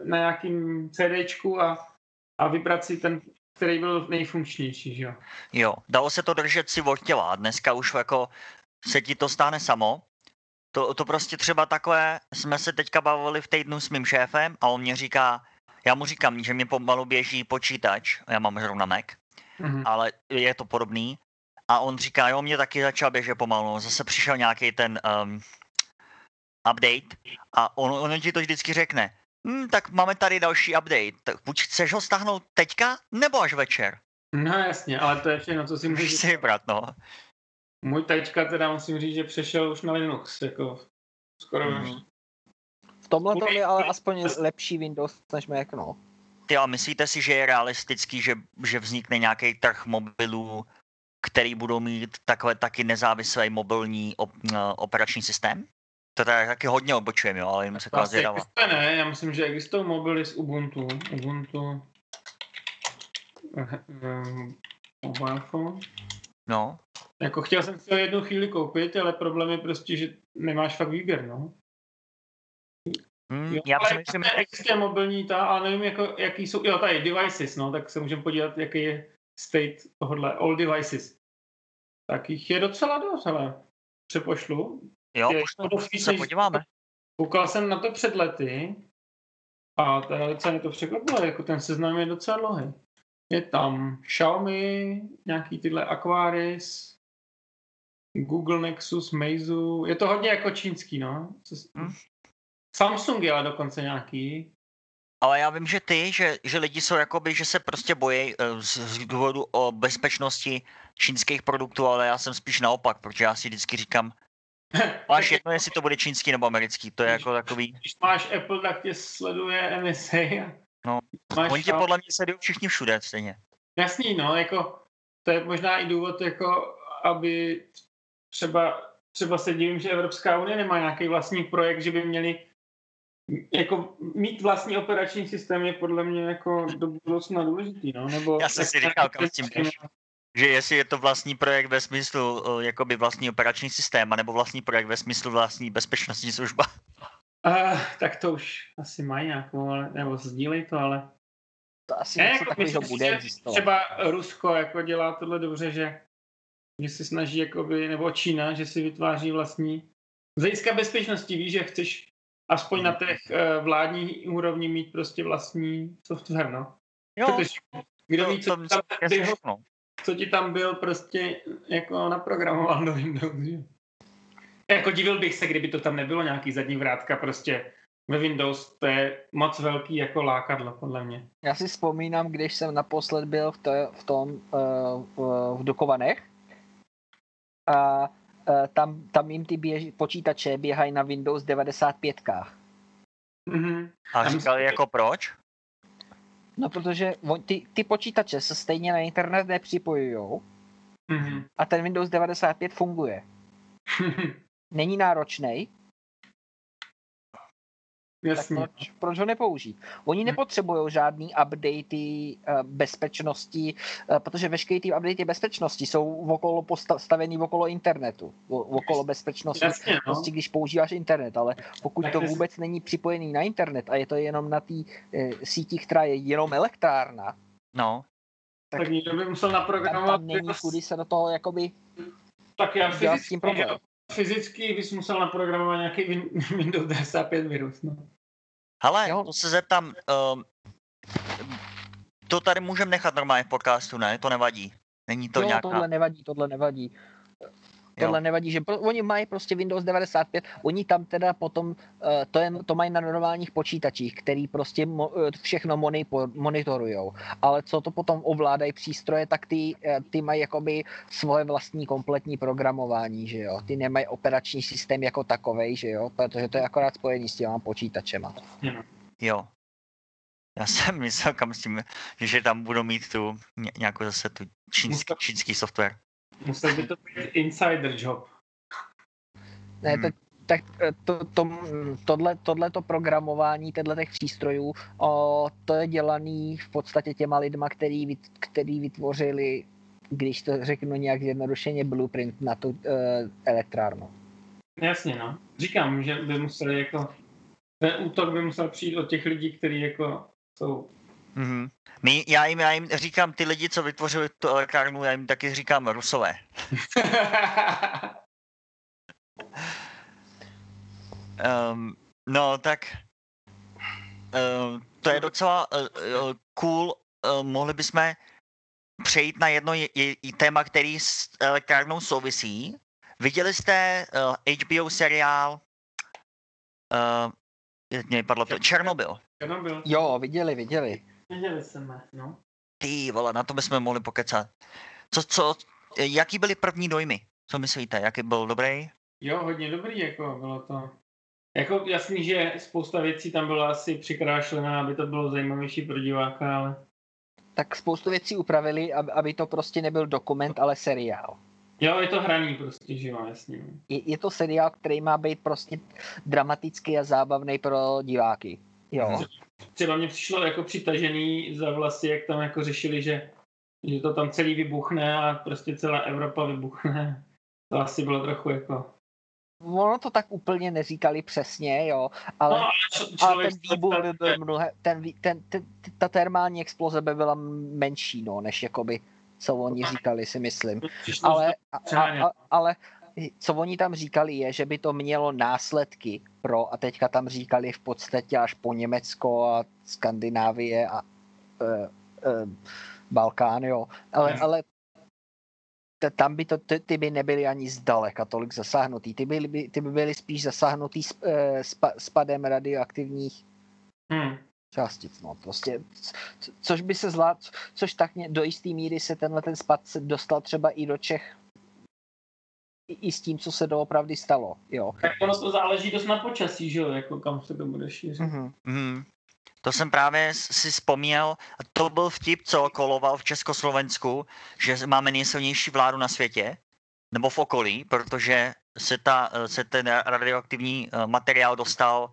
na nějakým CDčku a, a vybrat si ten, který byl nejfunkčnější, že jo? Jo, dalo se to držet si od těla, dneska už jako se ti to stane samo. To, to prostě třeba takhle jsme se teďka bavili v týdnu s mým šéfem a on mě říká, já mu říkám, že mě pomalu běží počítač, já mám zrovna Mac, mm-hmm. ale je to podobný. A on říká, jo, mě taky začal běžet pomalu, zase přišel nějaký ten um, update a on, on ti to vždycky řekne, hm, tak máme tady další update, tak buď chceš ho stáhnout teďka, nebo až večer. No jasně, ale to je všechno, co si můžeš si vybrat, no. Můj taťka teda musím říct, že přešel už na Linux, jako skoro mm. už. V tomhle to je ale aspoň lepší Windows než Mac, no. Ty, ale myslíte si, že je realistický, že, že vznikne nějaký trh mobilů, který budou mít takhle taky nezávislý mobilní op, operační systém? To teda taky hodně obočujem, jo, ale jenom se kvůli zvědala. Vlastně ne, já myslím, že existují mobily z Ubuntu. Ubuntu... Mobile phone. No. Jako chtěl jsem si ho jednu chvíli koupit, ale problém je prostě, že nemáš fakt výběr, no. Hmm, jo, já ale myslím, existuje mobilní ta, ale nevím, jako, jaký jsou, jo, tady devices, no, tak se můžeme podívat, jaký je state tohohle, all devices. Tak jich je docela dost, ale přepošlu. Jo, pošlu, se podíváme. Koukal jsem na to před lety a teda docela mě to překvapilo, jako ten seznam je docela dlouhý. Je tam Xiaomi, nějaký tyhle Aquaris, Google Nexus, Meizu, je to hodně jako čínský, no. Hmm. Samsung je ale dokonce nějaký. Ale já vím, že ty, že, že lidi jsou jakoby, že se prostě bojí z, z důvodu o bezpečnosti čínských produktů, ale já jsem spíš naopak, protože já si vždycky říkám, máš jedno, jestli to bude čínský nebo americký, to je když, jako takový... Když máš Apple, tak tě sleduje N S A. No, máš oni tě podle mě sledují všichni všude stejně. Jasný, no, jako to je možná i důvod, jako aby třeba, třeba se divím, že Evropská unie nemá nějaký vlastní projekt, že by měli jako mít vlastní operační systém je podle mě jako do budoucna důležitý, no, nebo... Já jsem si říkal, kam s tím běž, že jestli je to vlastní projekt ve smyslu jakoby vlastní operační systém, anebo vlastní projekt ve smyslu vlastní bezpečnostní služba. Uh, tak to už asi mají nějakou, ale, nebo sdílej to, ale... To asi ne, něco jako takového bude existovat. Třeba Rusko jako dělá tohle dobře, že, že si snaží, jakoby, nebo Čína, že si vytváří vlastní... Z hlediska bezpečnosti víš, že chceš aspoň na těch uh, vládních úrovni mít prostě vlastní software, no. Jo, protože kdo to, ví, co, to, tam byl, co ti tam byl prostě jako naprogramoval do Windowsu. Jako divil bych se, kdyby to tam nebylo nějaký zadní vrátka prostě ve Windows, to je moc velký jako lákadlo, podle mě. Já si vzpomínám, když jsem naposled byl v, to, v tom, uh, v Dukovanech a uh, tam, tam jim ty běž, počítače běhají na Windows devadesáti pětkách. Mm-hmm. A říkali jako proč? No, protože on, ty, ty počítače se stejně na internet nepřipojujou mm-hmm. a ten Windows devadesát pět funguje. Není náročnej. Jasně. Tak proč, proč ho nepoužít? Oni nepotřebují žádný updatey bezpečnosti, protože veškeré ty updatey bezpečnosti jsou okolo postavený okolo internetu, okolo bezpečnosti, jasně, no. Prostě když používáš internet, ale pokud tak to vůbec jasně. není připojený na internet a je to jenom na té e, síti, která je jenom elektrárna, no. tak, tak někdo by musel naprogramovat. Tam, tam není kudy se do toho jakoby... Tak já fyzicky, fyzicky bys musel naprogramovat nějaký Windows devadesát pět virus. No. Hele, jo. To se zeptám, um, to tady můžeme nechat normálně v podcastu, ne? To nevadí. Není to jo, nějaká... tohle nevadí, tohle nevadí. Tohle jo. nevadí, že pro, oni mají prostě Windows devadesát pět, oni tam teda potom, uh, to, je, to mají na normálních počítačích, který prostě mo, všechno monipo, monitorujou, ale co to potom ovládají přístroje, tak ty, ty mají jakoby svoje vlastní kompletní programování, že jo, ty nemají operační systém jako takovej, že jo, protože to je akorát spojený s těma počítačema. Jo, já jsem myslel, kam s tím, že tam budou mít tu, nějakou zase tu čínský, čínský software. Musel by to být insider job. Ne, to tak to, to, tohle, tohleto programování těch přístrojů, o, to je dělaný v podstatě těma lidma, který, který vytvořili, když to řeknu nějak jednodušeně, blueprint na tu e, elektrárnu. Jasně, no. Říkám, že by museli jako, ten útok by musel přijít od těch lidí, kteří jako jsou... Mm-hmm. My, já, jim, já jim říkám, ty lidi, co vytvořili tu elektrárnu, já jim taky říkám Rusové. Um, no, tak uh, to je docela uh, uh, cool. Uh, mohli bychom přejít na jedno je, je, téma, který s elektrárnou souvisí. Viděli jste uh, H B O seriál, uh, mě padlo to, Černobyl. Černobyl. Jo, viděli, viděli. Viděli jsme, no. Ty vole, na to bychom mohli pokecat. Co, co, jaký byly první dojmy? Co myslíte, jaký byl dobrý? Jo, hodně dobrý, jako bylo to. Jako jasný, že spousta věcí tam byla asi přikrášlená, aby to bylo zajímavější pro diváka, ale... Tak spoustu věcí upravili, aby to prostě nebyl dokument, ale seriál. Jo, je to hraný prostě, že jo, jasně. Je, je to seriál, který má být prostě dramatický a zábavný pro diváky, jo. Třeba mě přišlo jako přitažený za vlasy, jak tam jako řešili, že, že to tam celý vybuchne a prostě celá Evropa vybuchne. To asi bylo trochu jako... Ono to tak úplně neříkali přesně, jo, ale, no, č- ale ten výbuch by byl mnohem, ten, ten, ten, ta termální exploze by byla menší, no, než jakoby, co oni říkali, si myslím. Ale, a, a, ale co oni tam říkali je, že by to mělo následky pro, a teďka tam říkali v podstatě až po Německo a Skandinávie a e, e, Balkán, jo, ale... ale tam by to, ty, ty by nebyly ani zdaleka tolik zasáhnutý. Ty by, by, ty by byly spíš zasáhnutý sp, sp, spadem radioaktivních hmm. částic. No, prostě, co, což by se zlá, což tak do jistý míry se tenhle ten spad dostal třeba i do Čech. I, i s tím, co se doopravdy stalo. Jo. Tak ono to záleží dost na počasí, že jo? Jako kam se to bude šířit. Mm-hmm. Mm-hmm. To jsem právě si vzpomněl, a to byl vtip, co koloval v Československu, že máme nejsilnější vládu na světě, nebo v okolí, protože se, ta, se ten radioaktivní materiál dostal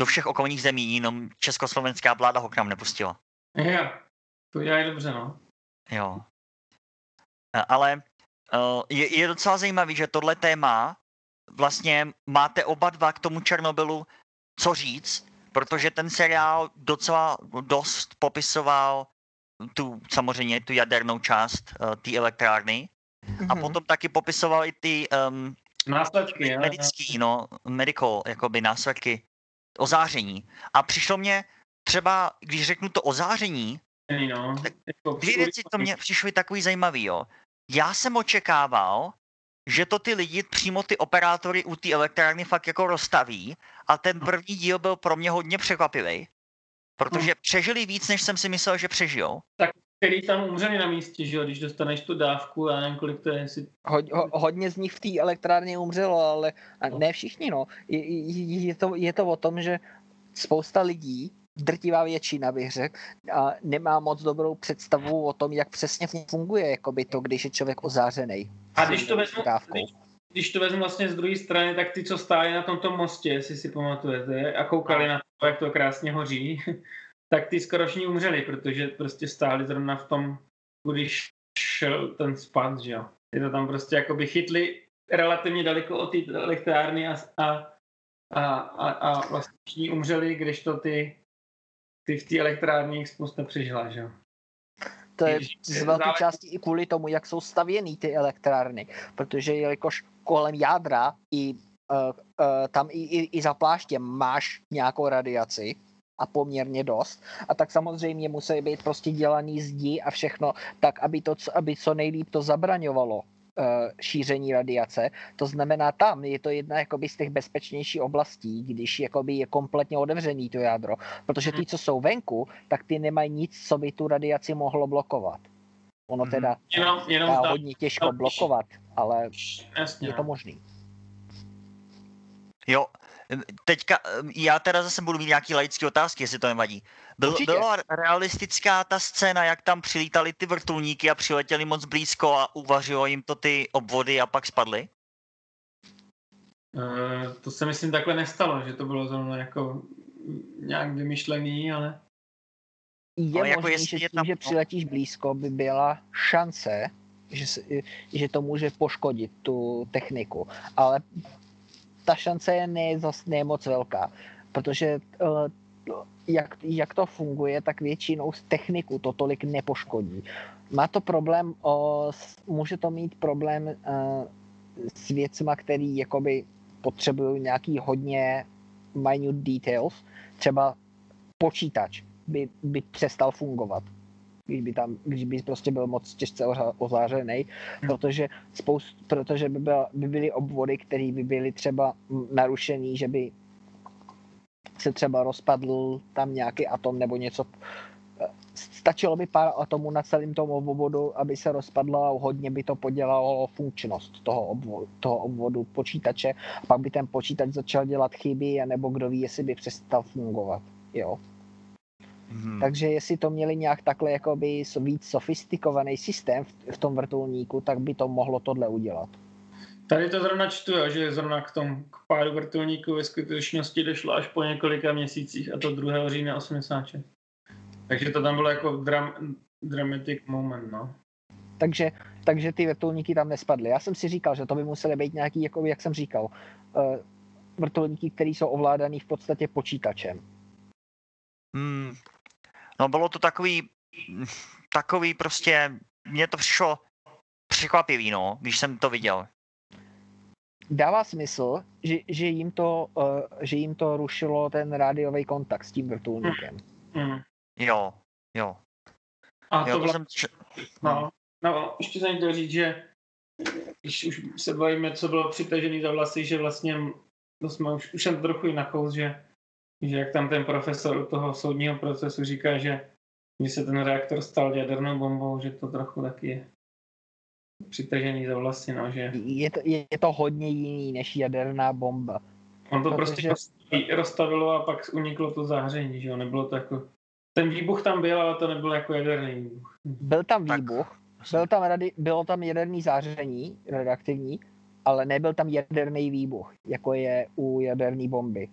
do všech okolních zemí, jenom československá vláda ho k nám nepustila. Jo, to je dobře, no. Jo. Ale je, je docela zajímavý, že tohle téma, vlastně máte oba dva k tomu Černobylu co říct, protože ten seriál docela dost popisoval tu, samozřejmě tu jadernou část uh, té elektrárny mm-hmm. a potom taky popisoval i ty um, následky, medický, no, medical, jakoby následky ozáření. A přišlo mě třeba, když řeknu to ozáření, no, dvě věci to mě přišly takový zajímavý, jo. Já jsem očekával, že to ty lidi, přímo ty operátory u té elektrárny fakt jako rozstaví a ten první díl byl pro mě hodně překvapivý, protože přežili víc, než jsem si myslel, že přežijou. Tak který tam umřeli na místě, že jo, když dostaneš tu dávku, já nevím, kolik to je. Jestli... Ho, ho, hodně z nich v té elektrárně umřelo, ale ne všichni, no. Je, je, to, je to o tom, že spousta lidí, drtivá většina, bych řekl, a nemá moc dobrou představu o tom, jak přesně funguje jakoby to, když je člověk ozářený. A když to vezmu, když, když to vezmu vlastně z druhé strany, tak ty, co stáli na tomto mostě, jestli si pamatujete, a koukali na to, jak to krásně hoří, tak ty skoro všichni umřeli, protože prostě stáli zrovna v tom, když šel ten spad, že jo. Ty to tam prostě jakoby chytli relativně daleko od té elektrárny a, a, a, a, a vlastně všichni umřeli, když to ty Ty v té elektrárně jich spousta přežila, že jo? To je z velké části i kvůli tomu, jak jsou stavěný ty elektrárny, protože jelikož kolem jádra i uh, uh, tam i, i, i za pláště máš nějakou radiaci a poměrně dost, a tak samozřejmě musí být prostě dělaný zdi a všechno tak, aby to, aby co nejlíp to zabraňovalo šíření radiace. To znamená, tam je to jedna jakoby z těch bezpečnějších oblastí, když jakoby je kompletně otevřený to jádro. Protože ty, co jsou venku, tak ty nemají nic, co by tu radiaci mohlo blokovat. Ono teda jenom, jenom dá hodně těžko blokovat, ale jasně, je to možný. Jo, teďka já teda zase budu mít nějaký laické otázky, jestli to nevadí. Byl, byla realistická ta scéna, jak tam přilítali ty vrtulníky a přiletěli moc blízko a uvařilo jim to ty obvody a pak spadly? Uh, to se myslím takhle nestalo, že to bylo zrovna jako nějak vymyšlený, ale... Je ale možný, jako že tím, tam... že přiletíš blízko, by byla šance, že, že to může poškodit tu techniku, ale ta šance je ne, zas ne moc velká, protože uh, jak, jak to funguje, tak většinou z techniku to tolik nepoškodí. Má to problém, o, může to mít problém uh, s věcma, který jakoby potřebují nějaký hodně minute details, třeba počítač by, by přestal fungovat, když by, tam, když by prostě byl moc těžce ozářený, protože, spoust, protože by, byla, by byly obvody, které by byly třeba narušený, že by se třeba rozpadl tam nějaký atom nebo něco. Stačilo by pár atomů na celém tom obvodu, aby se rozpadlo a hodně by to podělalo funkčnost toho obvodu, toho obvodu počítače. A pak by ten počítač začal dělat chyby, anebo kdo ví, jestli by přestal fungovat. Jo. Hmm. Takže jestli to měli nějak takhle jakoby víc sofistikovaný systém v tom vrtulníku, tak by to mohlo tohle udělat. Tady to zrovna čtu, že zrovna k tomu k pádu vrtulníku ve skutečnosti došlo až po několika měsících, a to druhého října osmdesát šest. Takže to tam bylo jako dram, dramatic moment, no. Takže, takže ty vrtulníky tam nespadly. Já jsem si říkal, že to by musely být nějaký, jako, jak jsem říkal, uh, vrtulníky, které jsou ovládaný v podstatě počítačem. Hmm. No bylo to takový, takový prostě, mně to přišlo překvapivý, no, když jsem to viděl. Dává smysl, že, že, jim, to, uh, že jim to rušilo ten rádiový kontakt s tím vrtulníkem. Hmm. Hmm. Jo, jo. A jo, to vlastně... Jsem... No, no, ještě jsem chtěl říct, že když už se bavíme, co bylo přitažený za vlasy, že vlastně, to jsme už, už jsem trochu i nakous, že, že jak tam ten profesor u toho soudního procesu říká, že když se ten reaktor stal jadernou bombou, že to trochu taky je přitažený za vlasy, no, že... Je to, je, je to hodně jiný než jaderná bomba. On to protože... prostě rozstavilo a pak uniklo to záření, že jo, nebylo to jako... Ten výbuch tam byl, ale to nebyl jako jaderný výbuch. Byl tam výbuch, byl tam radi, bylo tam jaderný záření, radioaktivní, ale nebyl tam jaderný výbuch, jako je u jaderné bomby.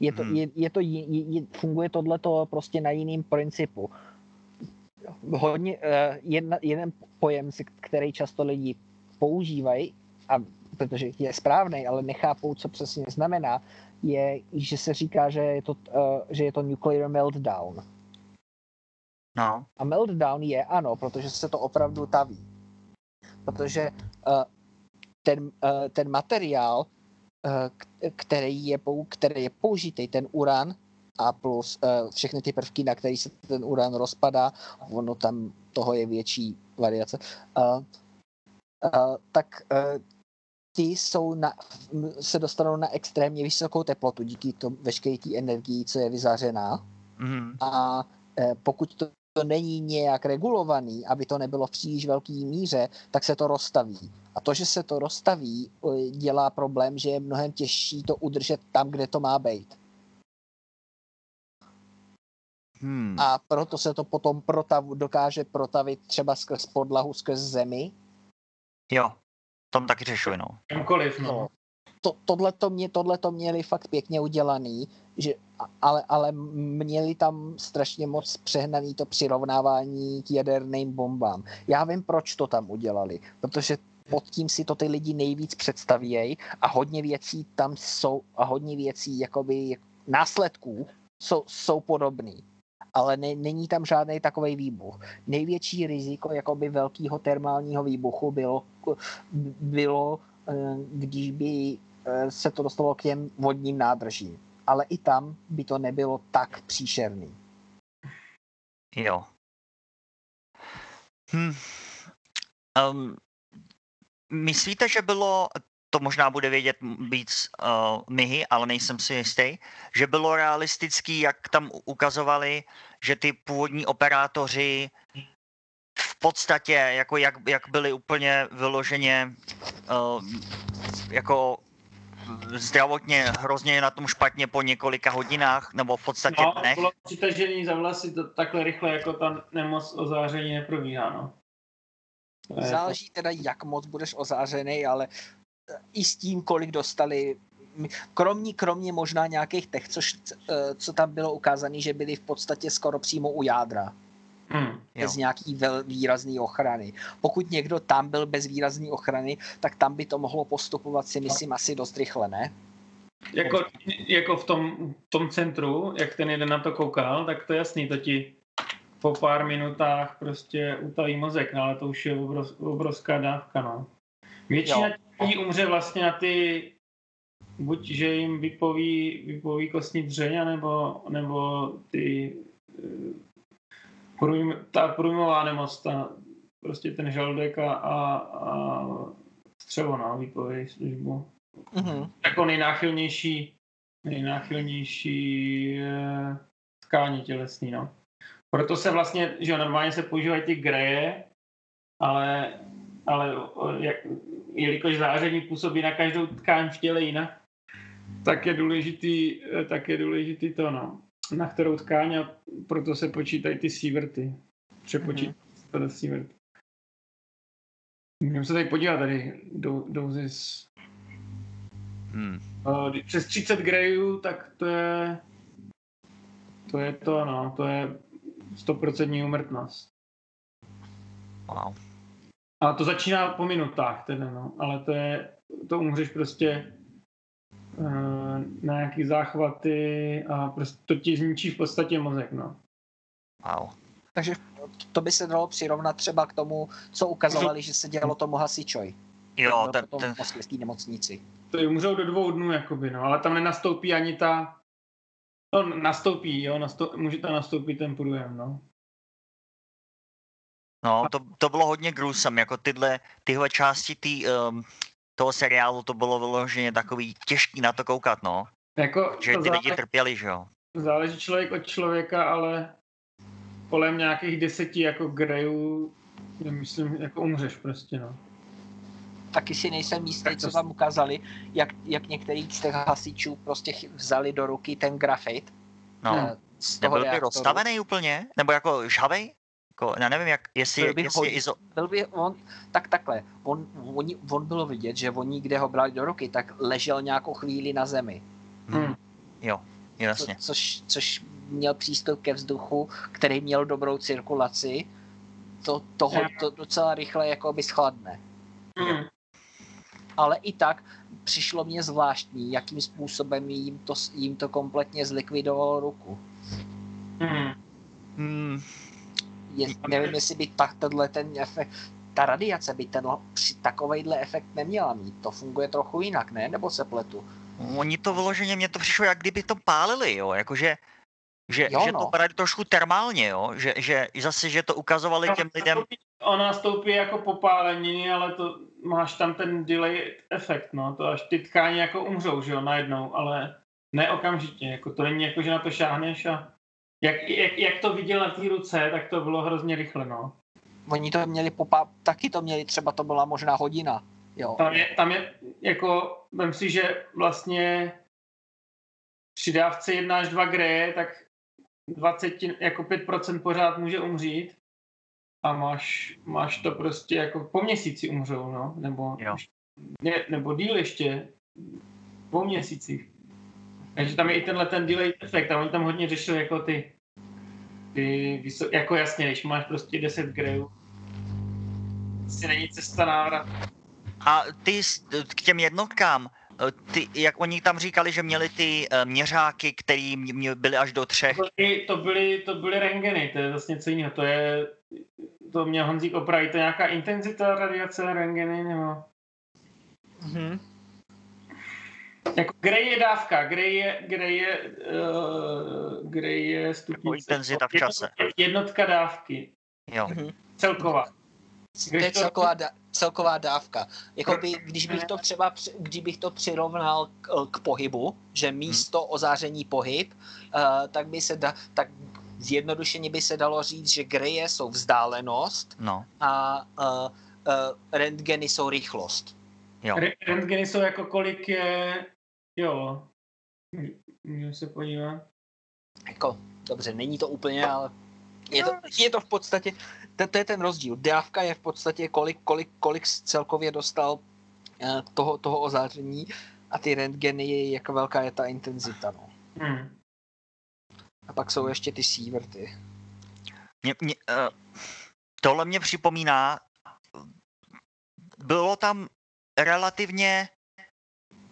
Je to, hmm. je, je to, je, je, funguje tohleto prostě na jiným principu. Hodně, jedna, jeden pojem, který často lidi používají, a, protože je správný, ale nechápou, co přesně znamená, je, že se říká, že je to, že je to nuclear meltdown. No. A meltdown je ano, protože se to opravdu taví. Protože uh, ten, uh, ten materiál, uh, který, je, který je použitý, ten uran a plus uh, všechny ty prvky, na který se ten uran rozpadá, ono tam toho je větší variace, uh, uh, tak uh, ty jsou na, se dostanou na extrémně vysokou teplotu díky tomu veškeré té energii, co je vyzařená. Mm. A e, pokud to, to není nějak regulovaný, aby to nebylo v příliš velký míře, tak se to roztaví. A to, že se to roztaví, dělá problém, že je mnohem těžší to udržet tam, kde to má být. Mm. A proto se to potom protav, dokáže protavit třeba skrz podlahu, skrz zemi. Jo. Tom taky řešili, no. Kdokoliv, no. To, tohleto, mě, tohleto měli fakt pěkně udělaný, že, ale, ale měli tam strašně moc přehnaný to přirovnávání k jaderným bombám. Já vím, proč to tam udělali, protože pod tím si to ty lidi nejvíc představějí a hodně věcí tam jsou a hodně věcí jakoby následků jsou, jsou podobný. Ale ne, není tam žádný takový výbuch. Největší riziko jakoby velkého termálního výbuchu bylo, bylo, když by se to dostalo k těm vodním nádržím. Ale i tam by to nebylo tak příšerný. Jo. Hm. Um, myslíte, že bylo, to možná bude vědět víc uh, Mihy, ale nejsem si jistý, že bylo realistický, jak tam ukazovali, že ty původní operátoři v podstatě, jako jak, jak byli úplně vyloženě uh, jako zdravotně hrozně na tom špatně po několika hodinách, nebo v podstatě no, dnech. Bylo přitažený za vlasy to takhle rychle, jako ta nemoc ozáření neprobíhá, no. Záleží teda, jak moc budeš ozářený, ale i s tím, kolik dostali, kromě, kromě možná nějakých tech, což, co tam bylo ukázané, že byli v podstatě skoro přímo u jádra. Hmm, bez nějaký výrazný ochrany. Pokud někdo tam byl bez výrazný ochrany, tak tam by to mohlo postupovat, si myslím, asi dost rychle, ne? Jako, jako v tom, tom centru, jak ten jeden na to koukal, tak to je jasný, to ti po pár minutách prostě utaví mozek, no, ale to už je obrov, obrovská dávka, no. Většina lidí umře vlastně na ty, buď že jim vypoví, vypoví kostní dřeň, nebo, nebo ty průjm, ta průjmová nemoc, ta, prostě ten žaludek a, a, a střevo, no, výpověď službu. Mm-hmm. Jako nejnáchylnější, nejnáchylnější tkání tělesný, no. Proto se vlastně, že normálně se používají ty greje, ale, ale jak, jelikož záření působí na každou tkáň v těle jinak, tak je důležitý, tak je důležitý to, no, na kterou tkáň, a proto se počítají ty sieverty. Přepočítají mm-hmm. to do sievert. Můžeme se tady podívat, tady dozy z... Hmm. Přes třicet grejů, tak to je to, je to, no, to je sto procent úmrtnost. Wow. A to začíná po minutách teda, no, ale to je, to umřeš prostě uh, na nějaký záchvaty a prostě to ti zničí v podstatě mozek, no. Wow. Takže to by se dalo přirovnat třeba k tomu, co ukazovali, že se dělalo tomu hasičovi. Jo, ten, ten... v moskevské nemocnici. To umřou do dvou dnů, jakoby, no, ale tam nenastoupí ani ta... No, nastoupí, jo, nastoupí, může tam nastoupit ten průjem, no. No, to, to bylo hodně gruesome, jako tyhle, tyhle části tý, um, toho seriálu, to bylo vyloženě takový těžký na to koukat, no. Jako, že ty záleží, lidi trpěli, že jo. Záleží člověk od člověka, ale kolem nějakých deseti, jako grejů, myslím, jako umřeš prostě, no. Taky si nejsem jistý, co tam ukázali, jak, jak některý z těch hasičů prostě vzali do ruky ten grafit. No, nebyl by rozstavený úplně? Nebo jako žhavej? Jako, já nevím, jak, jestli, byl by jestli hodin, izo... Byl by on, tak takhle, on, on, on bylo vidět, že oni, kde ho brali do ruky, tak ležel nějakou chvíli na zemi. Hmm. Jo, jasně. Co, což, což měl přístup ke vzduchu, který měl dobrou cirkulaci, to, toho, to docela rychle jako by schladne. Hmm. Ale i tak přišlo mně zvláštní, jakým způsobem jim to, jim to kompletně zlikvidovalo ruku. Hmm. Je, nevím, jestli by tak, tenhle ten efekt, ta radiace by ten takovejhle efekt neměla mít. To funguje trochu jinak, ne? Nebo se pletu? Oni to vyloženě, mně to přišlo, jak kdyby to pálili, jo, jakože... Že, jo, že no. To padali trošku termálně, jo? Že, že zase, že to ukazovali těm lidem... Ona stoupí jako popáleniny, ale to máš tam ten delay efekt, no, to až ty tkáně jako umřou, že jo, najednou, ale ne okamžitě, jako to není jako, že na to šáhneš a jak, jak, jak to viděl na té ruce, tak to bylo hrozně rychle, no. Oni to měli popá... taky to měli, třeba to byla možná hodina, jo. Tam je, tam je jako, vem si, že vlastně při dávce jedna až dva greje, tak dvacet, jako pět procent pořád může umřít a máš, máš to prostě jako po měsíci umřou, no, nebo, ne, nebo díl ještě po měsících. Takže tam je i tenhle ten delay efekt a oni tam hodně řešili jako ty, ty vysok, jako jasně, když máš prostě deset grejů, si není cesta návrat. A ty k těm jednotkám, ty, jak oni tam říkali, že měli ty uh, měřáky, které byly až do třech. To byly, to byly rentgeny, to je zase něco jiného. To je, to mě Honzík opraví, to je nějaká intenzita radiace, rentgeny, nebo... Mm-hmm. Jako grej je dávka, grej je, grej je, uh, grej je stupnice. Intenzita v čase. Jednotka dávky. Jo. Mm-hmm. Celková. To je celková, celková dávka. Jakoby, když bych to třeba, kdybych to přirovnal k, k pohybu, že místo ozáření pohyb, uh, tak by se da, tak zjednodušeně by se dalo říct, že greje jsou vzdálenost, no. A uh, uh, rentgeny jsou rychlost. Jo. Rentgeny jsou jako kolik je... Jo. Můžeme se podívat? Jako, dobře, není to úplně, ale... Je to, je to v podstatě, to, to je ten rozdíl. Dávka je v podstatě, kolik, kolik, kolik celkově dostal toho, toho ozáření a ty rentgeny, jak velká je ta intenzita. No. Hmm. A pak jsou ještě ty sieverty. Mě, mě, tohle mě připomíná, bylo tam relativně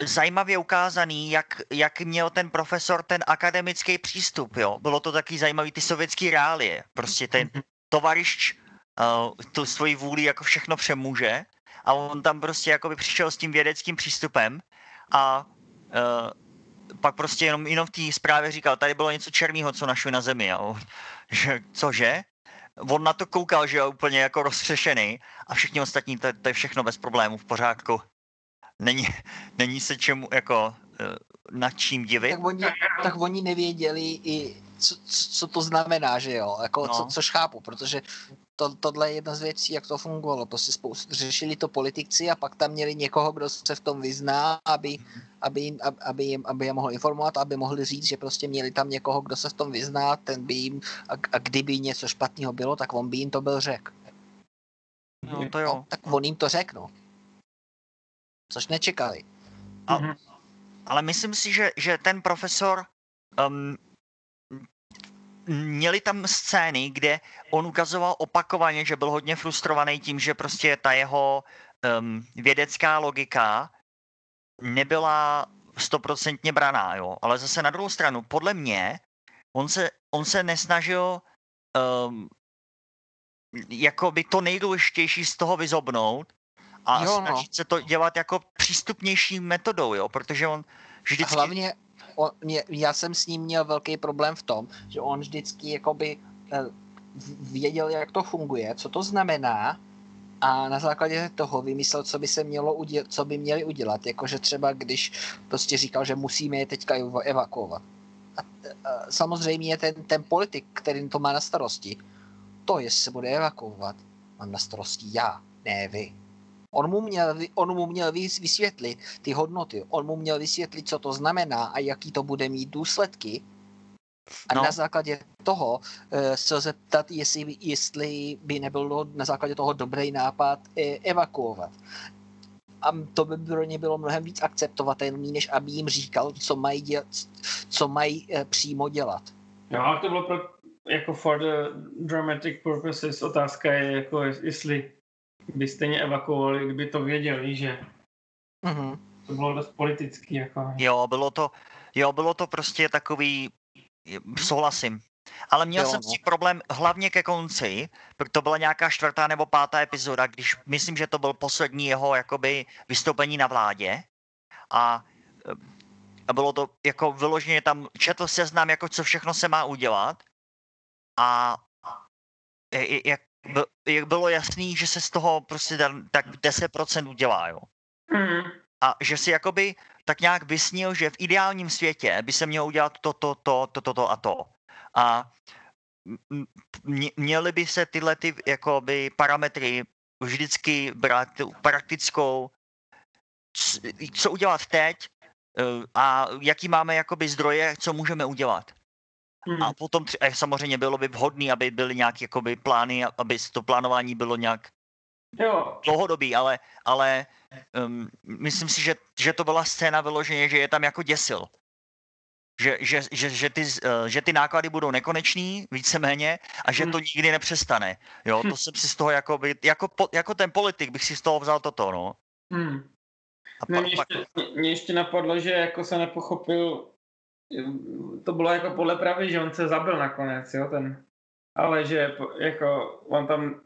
zajímavě ukázaný, jak, jak měl ten profesor ten akademický přístup, jo. Bylo to taky zajímavý, ty sovětský reálie. Prostě ten tovarišč uh, tu svoji vůli jako všechno přemůže a on tam prostě jakoby přišel s tím vědeckým přístupem a uh, pak prostě jenom, jenom v té zprávě říkal, tady bylo něco černýho, co našli na zemi, jo. Že, cože? On na to koukal, že je úplně jako rozřešený a všichni ostatní, to, to je všechno bez problémů, v pořádku. Není, není se čemu, jako, nad čím divit. Tak oni, tak oni nevěděli i, co, co to znamená, že jo, jako, no. co, což chápu, protože to, tohle je jedna z věcí, jak to fungovalo, prostě spoustu řešili to politici a pak tam měli někoho, kdo se v tom vyzná, aby, aby, jim, aby, jim, aby je mohl informovat, aby mohli říct, že prostě měli tam někoho, kdo se v tom vyzná, ten by jim, a, a kdyby něco špatného bylo, tak on by jim to byl řek. No, to jo. No, tak on jim to řekl. Což nečekali. A, ale myslím si, že, že ten profesor, um, měli tam scény, kde on ukazoval opakovaně, že byl hodně frustrovaný tím, že prostě ta jeho um, vědecká logika nebyla stoprocentně braná, jo. Ale zase na druhou stranu, podle mě, on se, on se nesnažil um, jakoby to nejdůležitější z toho vyzobnout, a jo, snažit no. se to dělat jako přístupnější metodou, jo, protože on vždycky... Hlavně, on, já jsem s ním měl velký problém v tom, že on vždycky jakoby věděl, jak to funguje, co to znamená a na základě toho vymyslel, co by se mělo udělat, co by měli udělat, jakože třeba když prostě říkal, že musíme je teďka evakuovat. A t- a samozřejmě ten, ten politik, který to má na starosti, to, jestli se bude evakuovat, mám na starosti já, ne vy. On mu měl, on mu měl vysvětlit ty hodnoty, on mu měl vysvětlit, co to znamená a jaký to bude mít důsledky. A no. na základě toho uh, se zeptat, jestli, jestli by nebylo na základě toho dobrý nápad e- evakuovat. A to by pro ně bylo mnohem víc akceptovatelný, než aby jim říkal, co mají, dělat, co mají uh, přímo dělat. No a to bylo pro, jako for the dramatic purposes, otázka je, jako jestli by stejně evakuovali, kdyby to věděli, že mm-hmm. to bylo dost politický. Jako. Jo, bylo to, jo, bylo to prostě takový, souhlasím. Ale měl jo, jsem s tím problém hlavně ke konci, protože to byla nějaká čtvrtá nebo pátá epizoda, když myslím, že to byl poslední jeho jakoby vystoupení na vládě a, a bylo to jako vyloženě tam, četl seznam, jako co všechno se má udělat a jak jak bylo jasný, že se z toho prostě tak deset procent udělá, jo. Mm. A že si jakoby tak nějak vysnil, že v ideálním světě by se mělo udělat to, to, to, to, to, to a to. A měly by se tyhle ty jakoby parametry vždycky brát praktickou, co udělat teď a jaký máme jakoby zdroje, co můžeme udělat. Hmm. A potom tři, a samozřejmě bylo by vhodné, aby byly nějaké jakoby plány, aby to plánování bylo nějak jo. dlouhodobý, ale, ale um, myslím si, že, že to byla scéna vyloženě, že je tam jako děsil. Že, že, že, že, ty, že ty náklady budou nekonečný, víceméně, a že hmm. to nikdy nepřestane. Jo, to hmm. jsem si z toho jakoby, jako, jako ten politik bych si z toho vzal toto, no. Hmm. A pak, mě, ještě, mě ještě napadlo, že jako se nepochopil. To bylo jako podle pravdy, že on se zabil nakonec, jo, ten. Ale že jako on tam,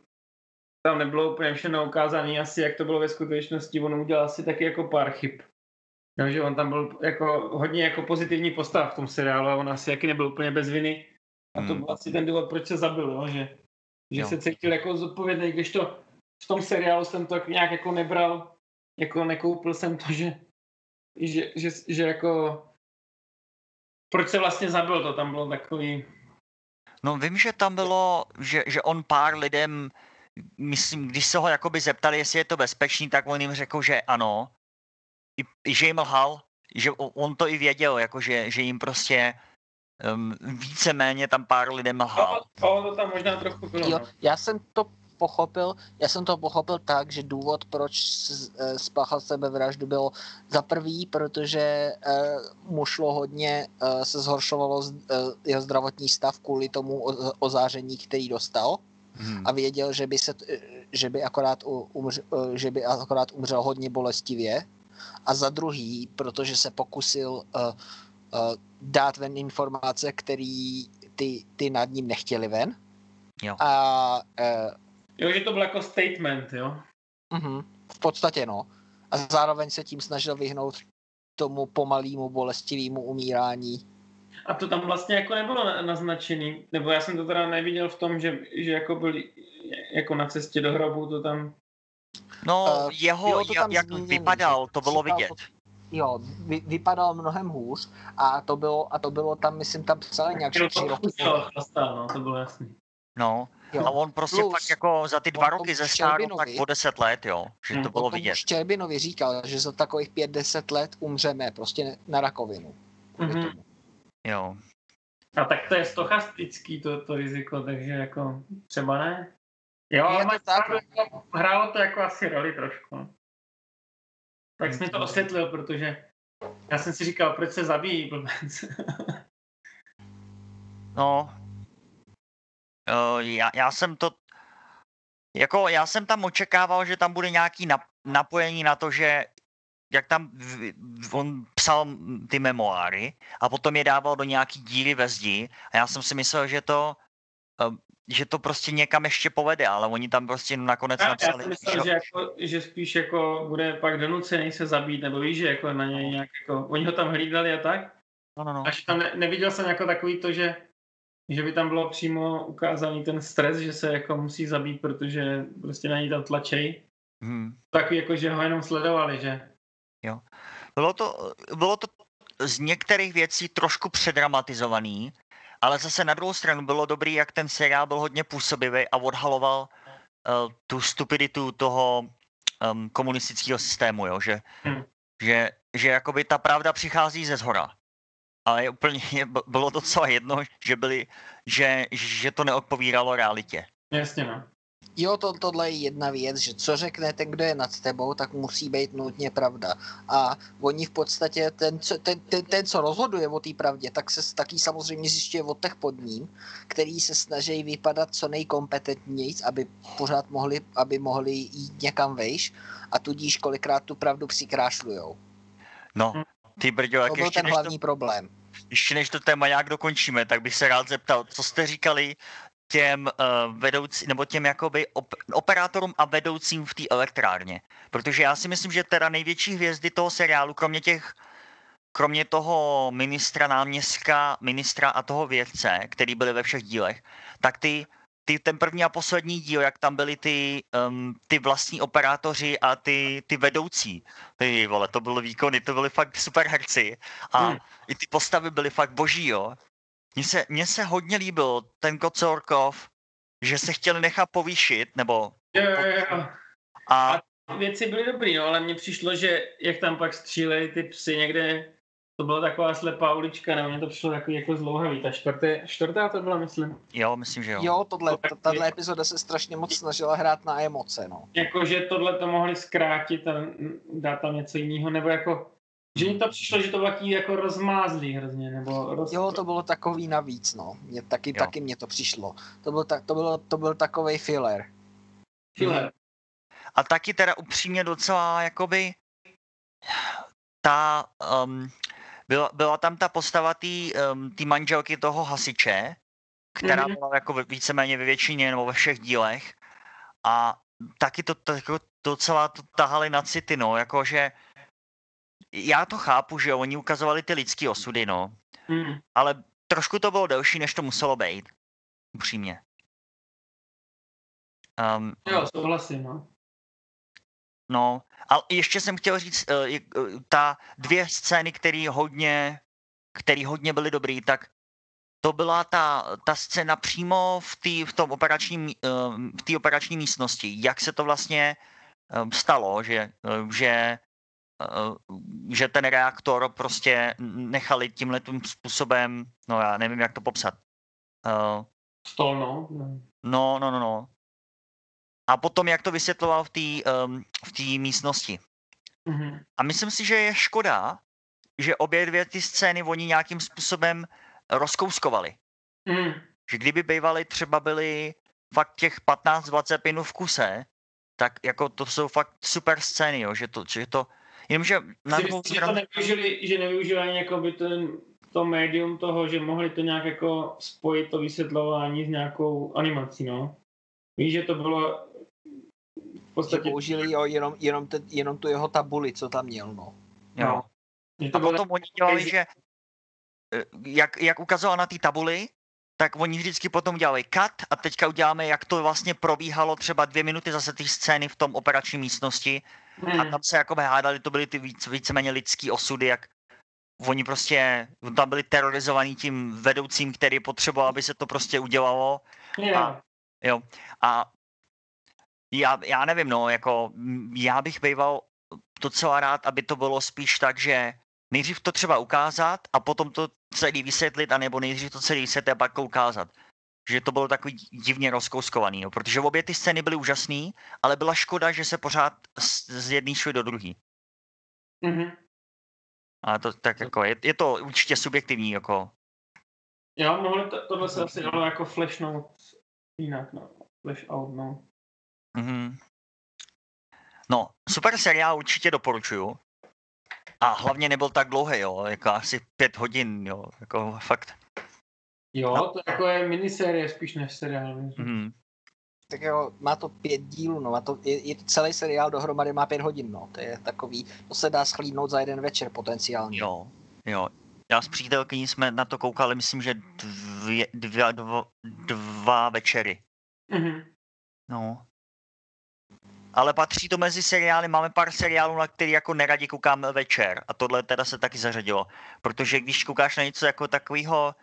tam nebylo úplně všechno ukázaný asi, jak to bylo ve skutečnosti, on udělal asi taky jako pár chyb. Jo, že on tam byl jako hodně jako pozitivní postava v tom seriálu a on asi jaký nebyl úplně bez viny. A to hmm. byl asi ten důvod, proč se zabil, jo, že, že jo. se cítil jako zodpovědný, když to v tom seriálu jsem to nějak jako nebral, jako nekoupil jsem to, že, že, že, že jako... Proč se vlastně zabil to? Tam bylo takový... No vím, že tam bylo, že, že on pár lidem, myslím, když se ho jakoby zeptali, jestli je to bezpečný, tak on jim řekl, že ano. I, že jim lhal, že on to i věděl, jakože, že jim prostě um, víceméně tam pár lidem lhal. A, a ono to tam možná trochu bylo. Jo, já jsem to pochopil, já jsem to pochopil tak, že důvod, proč spáchal sebevraždu, byl za prvý, protože mu šlo hodně, se zhoršovalo jeho zdravotní stav kvůli tomu ozáření, který dostal. Hmm. A věděl, že by, se, že, by akorát umř, že by akorát umřel hodně bolestivě. A za druhý, protože se pokusil uh, uh, dát ven informace, které ty, ty nad ním nechtěli ven. Jo. A, uh, jo, že to byl jako statement, jo? Uh-huh, v podstatě, no. A zároveň se tím snažil vyhnout tomu pomalému, bolestivému umírání. A to tam vlastně jako nebylo naznačený, nebo já jsem to teda neviděl v tom, že, že jako byli jako na cestě do hrobu, to tam... No, uh, jeho, jo, to tam jak zmíněný, vypadal, to bylo vidět. Jo, vy, vypadal mnohem hůř a to bylo, a to bylo tam, myslím, tam psali nějak čtyři roky. No, to bylo jasný. No, jo. A on prostě Plus, fakt jako za ty dva roky zestárl tak po deset let, jo, že hmm. to bylo vidět. Štěrbinovi říkal, že za takových pět, deset let umřeme prostě na rakovinu. Mm-hmm. Jo. A tak to je stochastický to, to riziko, takže jako třeba ne. Jo, ale to tak, jako, hrálo to jako asi roli trošku. Tak jsi mi to osvětlil, protože já jsem si říkal, proč se zabíjí blbec. No, uh, já, já jsem to, jako já jsem tam očekával, že tam bude nějaký nap, napojení na to, že jak tam v, on psal ty memoáry a potom je dával do nějaký díry ve zdi a já jsem si myslel, že to... Uh, že to prostě někam ještě povede, ale oni tam prostě nakonec já, napsali... Já jsem myslel, že, jako, že spíš jako bude pak donucený se zabít, nebo víš, že jako na něj nějak jako... Oni ho tam hlídali a tak? No, no, no. Až tam ne, neviděl jsem jako takový to, že, že by tam bylo přímo ukázaný ten stres, že se jako musí zabít, protože prostě na něj tam tlačej. Hmm. Takový jako, že ho jenom sledovali, že? Jo. Bylo to, bylo to z některých věcí trošku předramatizovaný, ale zase na druhou stranu bylo dobrý, jak ten seriál byl hodně působivý a odhaloval uh, tu stupiditu toho um, komunistického systému, jo? Že, hmm. že, že jakoby ta pravda přichází ze zhora. Ale je úplně, je, bylo docela jedno, že, byli, že, že to neodpovídalo realitě. Jasně, no. Jo, to, tohle je jedna věc, že co řekne ten, kdo je nad tebou, tak musí být nutně pravda. A oni v podstatě, ten, co, ten, ten, ten, co rozhoduje o té pravdě, tak se taky samozřejmě zjišťuje od těch pod ním, který se snaží vypadat co nejkompetentnějc, aby pořád mohli, aby mohli jít někam vejš a tudíž kolikrát tu pravdu přikrášlujou. No, ty brďo, jak to byl ten hlavní to, problém. Ještě než to téma nějak dokončíme, tak bych se rád zeptal, co jste říkali těm uh, vedoucí, nebo těm jakoby op, operátorům a vedoucím v té elektrárně. Protože já si myslím, že teda největší hvězdy toho seriálu, kromě těch, kromě toho ministra, náměstka, ministra a toho vědce, který byli ve všech dílech, tak ty, ty ten první a poslední díl, jak tam byli ty, um, ty vlastní operátoři a ty, ty vedoucí. Ty vole, to byly výkony, to byly fakt super herci. A hmm. i ty postavy byly fakt boží, jo. Mně se, mně se hodně líbil ten Kocorkov, že se chtěli nechat povýšit, nebo... Jo, jo, jo. A... a věci byly dobrý, no, ale mně přišlo, že jak tam pak stříleli ty psy někde, to byla taková slepá ulička, nebo mně to přišlo takový jako zlouhavý. Ta čtvrté, čtvrtá to byla, myslím. Jo, myslím, že jo. Jo, tohle, tato epizoda se strašně moc snažila hrát na emoce, no. Jakože tohle to mohli zkrátit a dát tam něco jiného, nebo jako... Že mi to přišlo, že to bylo taky jako rozmázlý hrozně, nebo... Roz... Jo, to bylo takový navíc, no. Mě, taky, taky mě to přišlo. To byl, ta, to bylo, to byl takovej filler. Filler. A taky teda upřímně docela, jakoby... Ta... Um, byla, byla tam ta postava tý, um, tý manželky toho hasiče, která mm-hmm. byla jako víceméně ve většině nebo ve všech dílech. A taky to, to jako docela to tahali na city, no. Jakože... Já to chápu, že oni ukazovali ty lidský osudy, no. Mm. Ale trošku to bylo delší, než to muselo být. Upřímně. Um, jo, souhlasím, no. No, ale ještě jsem chtěl říct, uh, ta dvě scény, které hodně, který hodně byly dobrý, tak to byla ta, ta scéna přímo v té v tom operačním, uh, v té operační místnosti. Jak se to vlastně uh, stalo, že... Uh, že že ten reaktor prostě nechali tímhletým způsobem, no já nevím, jak to popsat. Uh, Stolnou? No, no, no, no. A potom, jak to vysvětloval v té um, v té místnosti. Mm-hmm. A myslím si, že je škoda, že obě dvě ty scény oni nějakým způsobem rozkouskovali. Mm. Že kdyby bývaly třeba byly fakt těch patnáct dvacet minut v kuse, tak jako to jsou fakt super scény, jo, že to, že to, jenomže... Na myslím, že to nevyužili, že nevyužili ani jako by ten, to médium toho, že mohli to nějak jako spojit to vysvětlování s nějakou animací, no. Víš, že to bylo v podstatě... Použili jo, jenom, jenom, ten, jenom tu jeho tabuli, co tam měl, no. Jo. No. A potom oni dělali, že jak, jak ukazoval na té tabuli, tak oni vždycky potom dělali cut a teďka uděláme, jak to vlastně probíhalo třeba dvě minuty zase ty scény v tom operační místnosti hmm. a tam se jako hádali, to byly ty víc, víceméně lidský osudy, jak oni prostě tam byli terorizovaní tím vedoucím, který potřeboval, aby se to prostě udělalo. Yeah. A, jo, a já, já nevím, no, jako já bych býval docela rád, aby to bylo spíš tak, že nejdřív to třeba ukázat a potom to celý vysvětlit, anebo nejdřív to celý vysvětlit a pak to ukázat. Že to bylo takový divně rozkouskovaný, jo, protože obě ty scény byly úžasný, ale byla škoda, že se pořád z, z jedný šli do druhý. Mm-hmm. A to tak jako, je, je to určitě subjektivní, jako. Já mohli to, tohle se asi dalo jako flashnout jinak, no, flash out, no. Mm-hmm. No, super seriál určitě doporučuju. A hlavně nebyl tak dlouhý, jo, jako asi pět hodin, jo, jako fakt. Jo, no. To jako je miniserie spíš než seriál. Mm. Tak jo, má to pět dílů, no, má to, je, je celý seriál dohromady má pět hodin, no, to je takový, to se dá shlídnout za jeden večer potenciálně. Jo, jo, já s přítelkyní jsme na to koukali, myslím, že dvě, dvě, dva, dva večery. Mhm. No. Ale patří to mezi seriály, máme pár seriálů, na který jako neradi koukáme večer. A tohle teda se taky zařadilo. Protože když koukáš na něco jako takového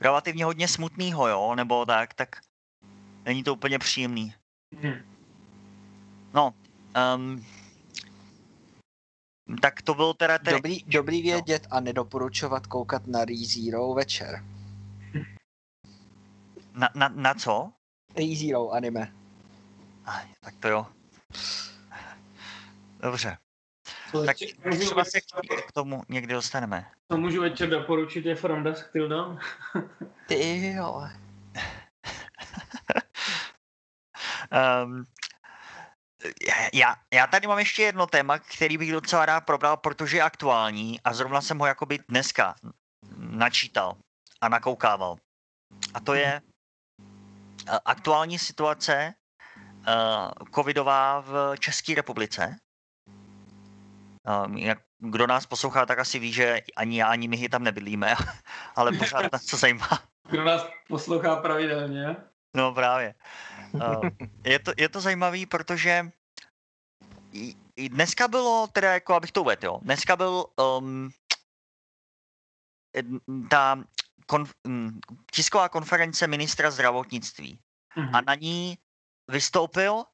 relativně hodně smutného, jo, nebo tak, tak není to úplně příjemný. No, um, tak to byl teda... Ten... Dobrý, dobrý vědět no. A nedoporučovat koukat na ReZero večer. Na, na, na co? ReZero anime. Aj, tak to jo. Dobře. To tak třeba se k tomu někdy dostaneme. To můžu večer doporučit, je From Dusk Till Dawn. Ty jo. um, já, já tady mám ještě jedno téma, který bych docela rád probral, protože je aktuální a zrovna jsem ho jakoby dneska načítal a nakoukával. A to je aktuální situace covidová v České republice. Kdo nás poslouchá, tak asi ví, že ani já, ani my ji tam nebydlíme, ale pořád nás to zajímá. Kdo nás poslouchá pravidelně? No právě. Je to, je to zajímavý, protože dneska bylo, teda jako abych to uvedl, jo, dneska byl um, ta konf, tisková konference ministra zdravotnictví a na ní vystoupil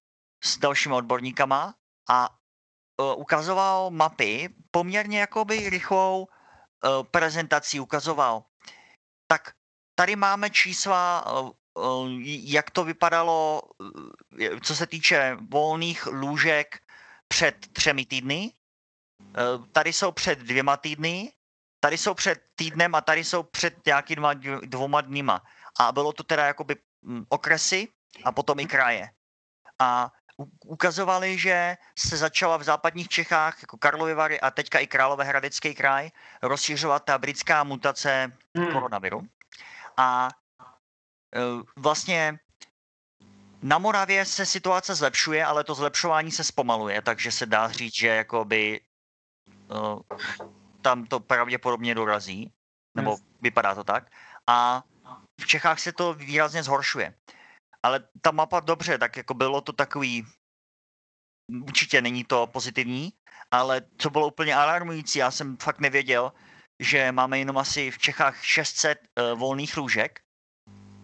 s dalšími odborníkama a uh, ukazoval mapy poměrně jakoby rychlou uh, prezentací. Ukazoval, tak tady máme čísla, uh, uh, jak to vypadalo, uh, co se týče volných lůžek před třemi týdny. Uh, tady jsou před dvěma týdny, tady jsou před týdnem a tady jsou před nějakýma dvěma dnýma. A bylo to teda jakoby um, okresy, a potom i kraje. A ukazovali, že se začala v západních Čechách, jako Karlovy Vary a teďka i Královéhradecký kraj, rozšiřovat ta britská mutace hmm. koronaviru. A vlastně na Moravě se situace zlepšuje, ale to zlepšování se zpomaluje, takže se dá říct, že jakoby tam to pravděpodobně dorazí, nebo yes. Vypadá to tak. A v Čechách se to výrazně zhoršuje. Ale ta mapa dobře, tak jako bylo to takový, určitě není to pozitivní, ale co bylo úplně alarmující, já jsem fakt nevěděl, že máme jenom asi v Čechách šest set uh, volných lůžek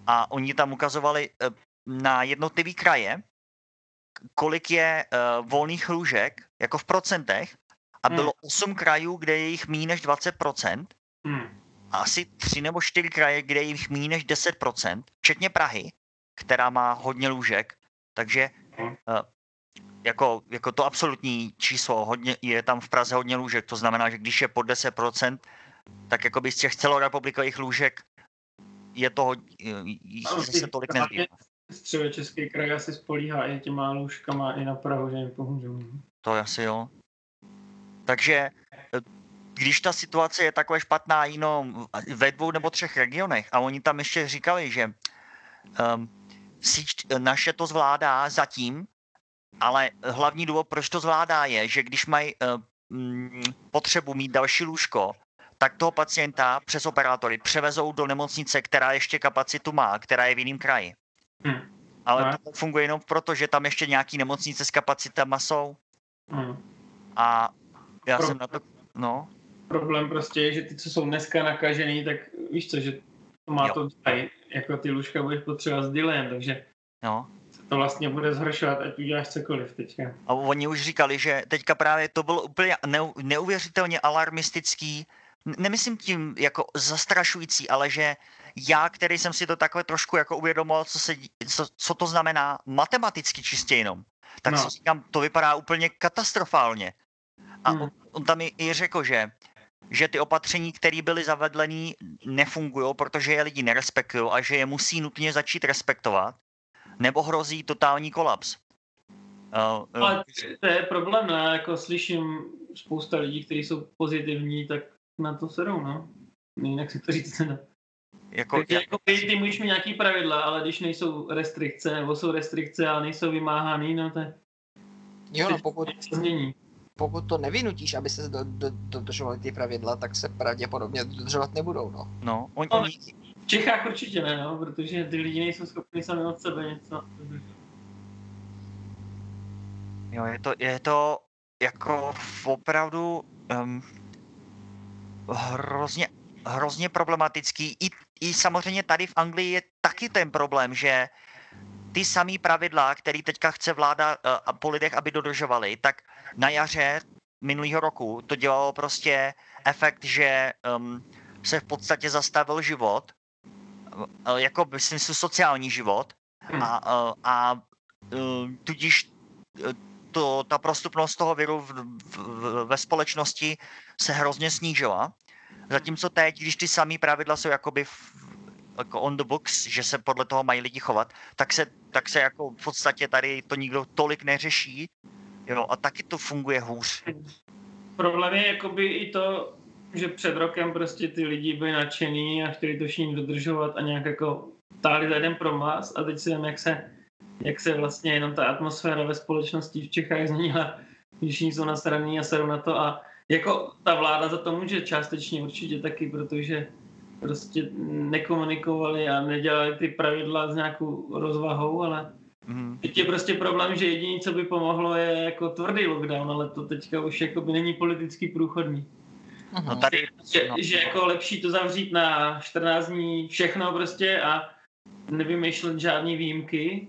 a oni tam ukazovali uh, na jednotlivý kraje, kolik je uh, volných lůžek, jako v procentech, a bylo hmm. osm krajů, kde je jich méně než dvacet procent hmm. a asi tři nebo čtyři kraje, kde je jich méně než deset procent, včetně Prahy, která má hodně lůžek, takže Jako, jako to absolutní číslo, hodně, je tam v Praze hodně lůžek, to znamená, že když je pod deset procent, tak jakoby z těch celorepublikových lůžek je toho, jich ano, se tolik nezbývá. Středočeský kraj asi spolíhá i těma lůžkama i na Prahu, že jim pomůžou. To asi jo. Takže když ta situace je takové špatná jenom ve dvou nebo třech regionech a oni tam ještě říkali, že um, síť naše to zvládá zatím, ale hlavní důvod, proč to zvládá, je, že když mají uh, m, potřebu mít další lůžko, tak toho pacienta přes operátory převezou do nemocnice, která ještě kapacitu má, která je v jiném kraji. Hmm. Ale no. To funguje jenom proto, že tam ještě nějaký nemocnice s kapacitama jsou. Hmm. A já Pro... jsem na to... No. Problém prostě je, že ty, co jsou dneska nakažený, tak víš co, že to má jo. to vzaj, jako ty lůžka budeš potřebovat s dilem, takže... No. To vlastně bude zhoršovat, ať uděláš cokoliv teďka. A oni už říkali, že teďka právě to bylo úplně neuvěřitelně alarmistický, nemyslím tím jako zastrašující, ale že já, který jsem si to takhle trošku jako uvědomoval, co, se, co, co to znamená matematicky čistě jenom, tak no. si říkám, to vypadá úplně katastrofálně. A hmm. on, on tam i řekl, že, že ty opatření, které byly zavedlené, nefungují, protože je lidi nerespektují a že je musí nutně začít respektovat. Nebo hrozí totální kolaps. Uh, uh, to je problém, ne? Jako slyším spousta lidí, kteří jsou pozitivní, tak na to sedou, no. Jinak si to říct nedá. Jako, Takže jako, ty můžeš mít nějaký pravidla, ale když nejsou restrikce, nebo jsou restrikce, ale nejsou vymáhány, no to je... Jo, no, pokud, pokud to nevynutíš, aby se dodržovaly ty pravidla, tak se pravděpodobně dodržovat nebudou, no. No, oni... On... V Čechách určitě ne, no, protože ty lidi nejsou schopni sami od sebe něco. Jo, je to, je to jako opravdu um, hrozně, hrozně problematický. I, I samozřejmě tady v Anglii je taky ten problém, že ty samý pravidla, které teďka chce vláda uh, po lidech, aby dodržovali, tak na jaře minulého roku to dělalo prostě efekt, že um, se v podstatě zastavil život, jako myslím si sociální život a, a, a tudíž to, ta prostupnost toho viru v, v, ve společnosti se hrozně snížila. Zatímco teď, když ty samý pravidla jsou jakoby v, jako on the books, že se podle toho mají lidi chovat, tak se, tak se jako v podstatě tady to nikdo tolik neřeší, jo, a taky to funguje hůř. Problém je jakoby i to, že před rokem prostě ty lidi byli nadšený a chtěli to všichni dodržovat a nějak jako táhli za jeden promaz a teď si jen, jak se, jak se vlastně jenom ta atmosféra ve společnosti v Čechách změnila, když všichni jsou nasraný a serou na to a jako ta vláda za to může částečně určitě taky, protože prostě nekomunikovali a nedělali ty pravidla s nějakou rozvahou, ale mm. teď je prostě problém, že jediné, co by pomohlo, je jako tvrdý lockdown, ale to teďka už jako by není politicky průchodný. No tady, že, no. že jako lepší to zavřít na čtrnáct dní všechno prostě a nevymýšlet žádný výjimky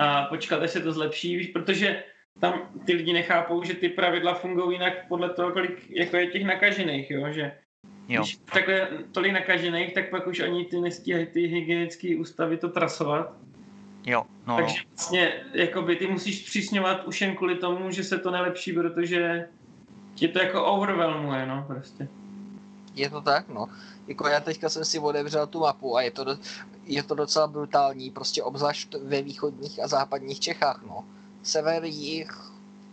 a počkat, až se to zlepší, protože tam ty lidi nechápou, že ty pravidla fungují jinak podle toho, kolik jako je těch nakažených, jo, že jo. Když takhle tolik nakažených, tak pak už ani ty nestíhají ty hygienické ústavy to trasovat. Jo, no. Takže vlastně jakoby ty musíš zpřísňovat už jen kvůli tomu, že se to nelepší, protože je to jako overwhelmuje, no, prostě. Je to tak, no. Jako já teďka jsem si odevřel tu mapu a je to, do, je to docela brutální, prostě obzvlášť ve východních a západních Čechách, no. Sever, jih,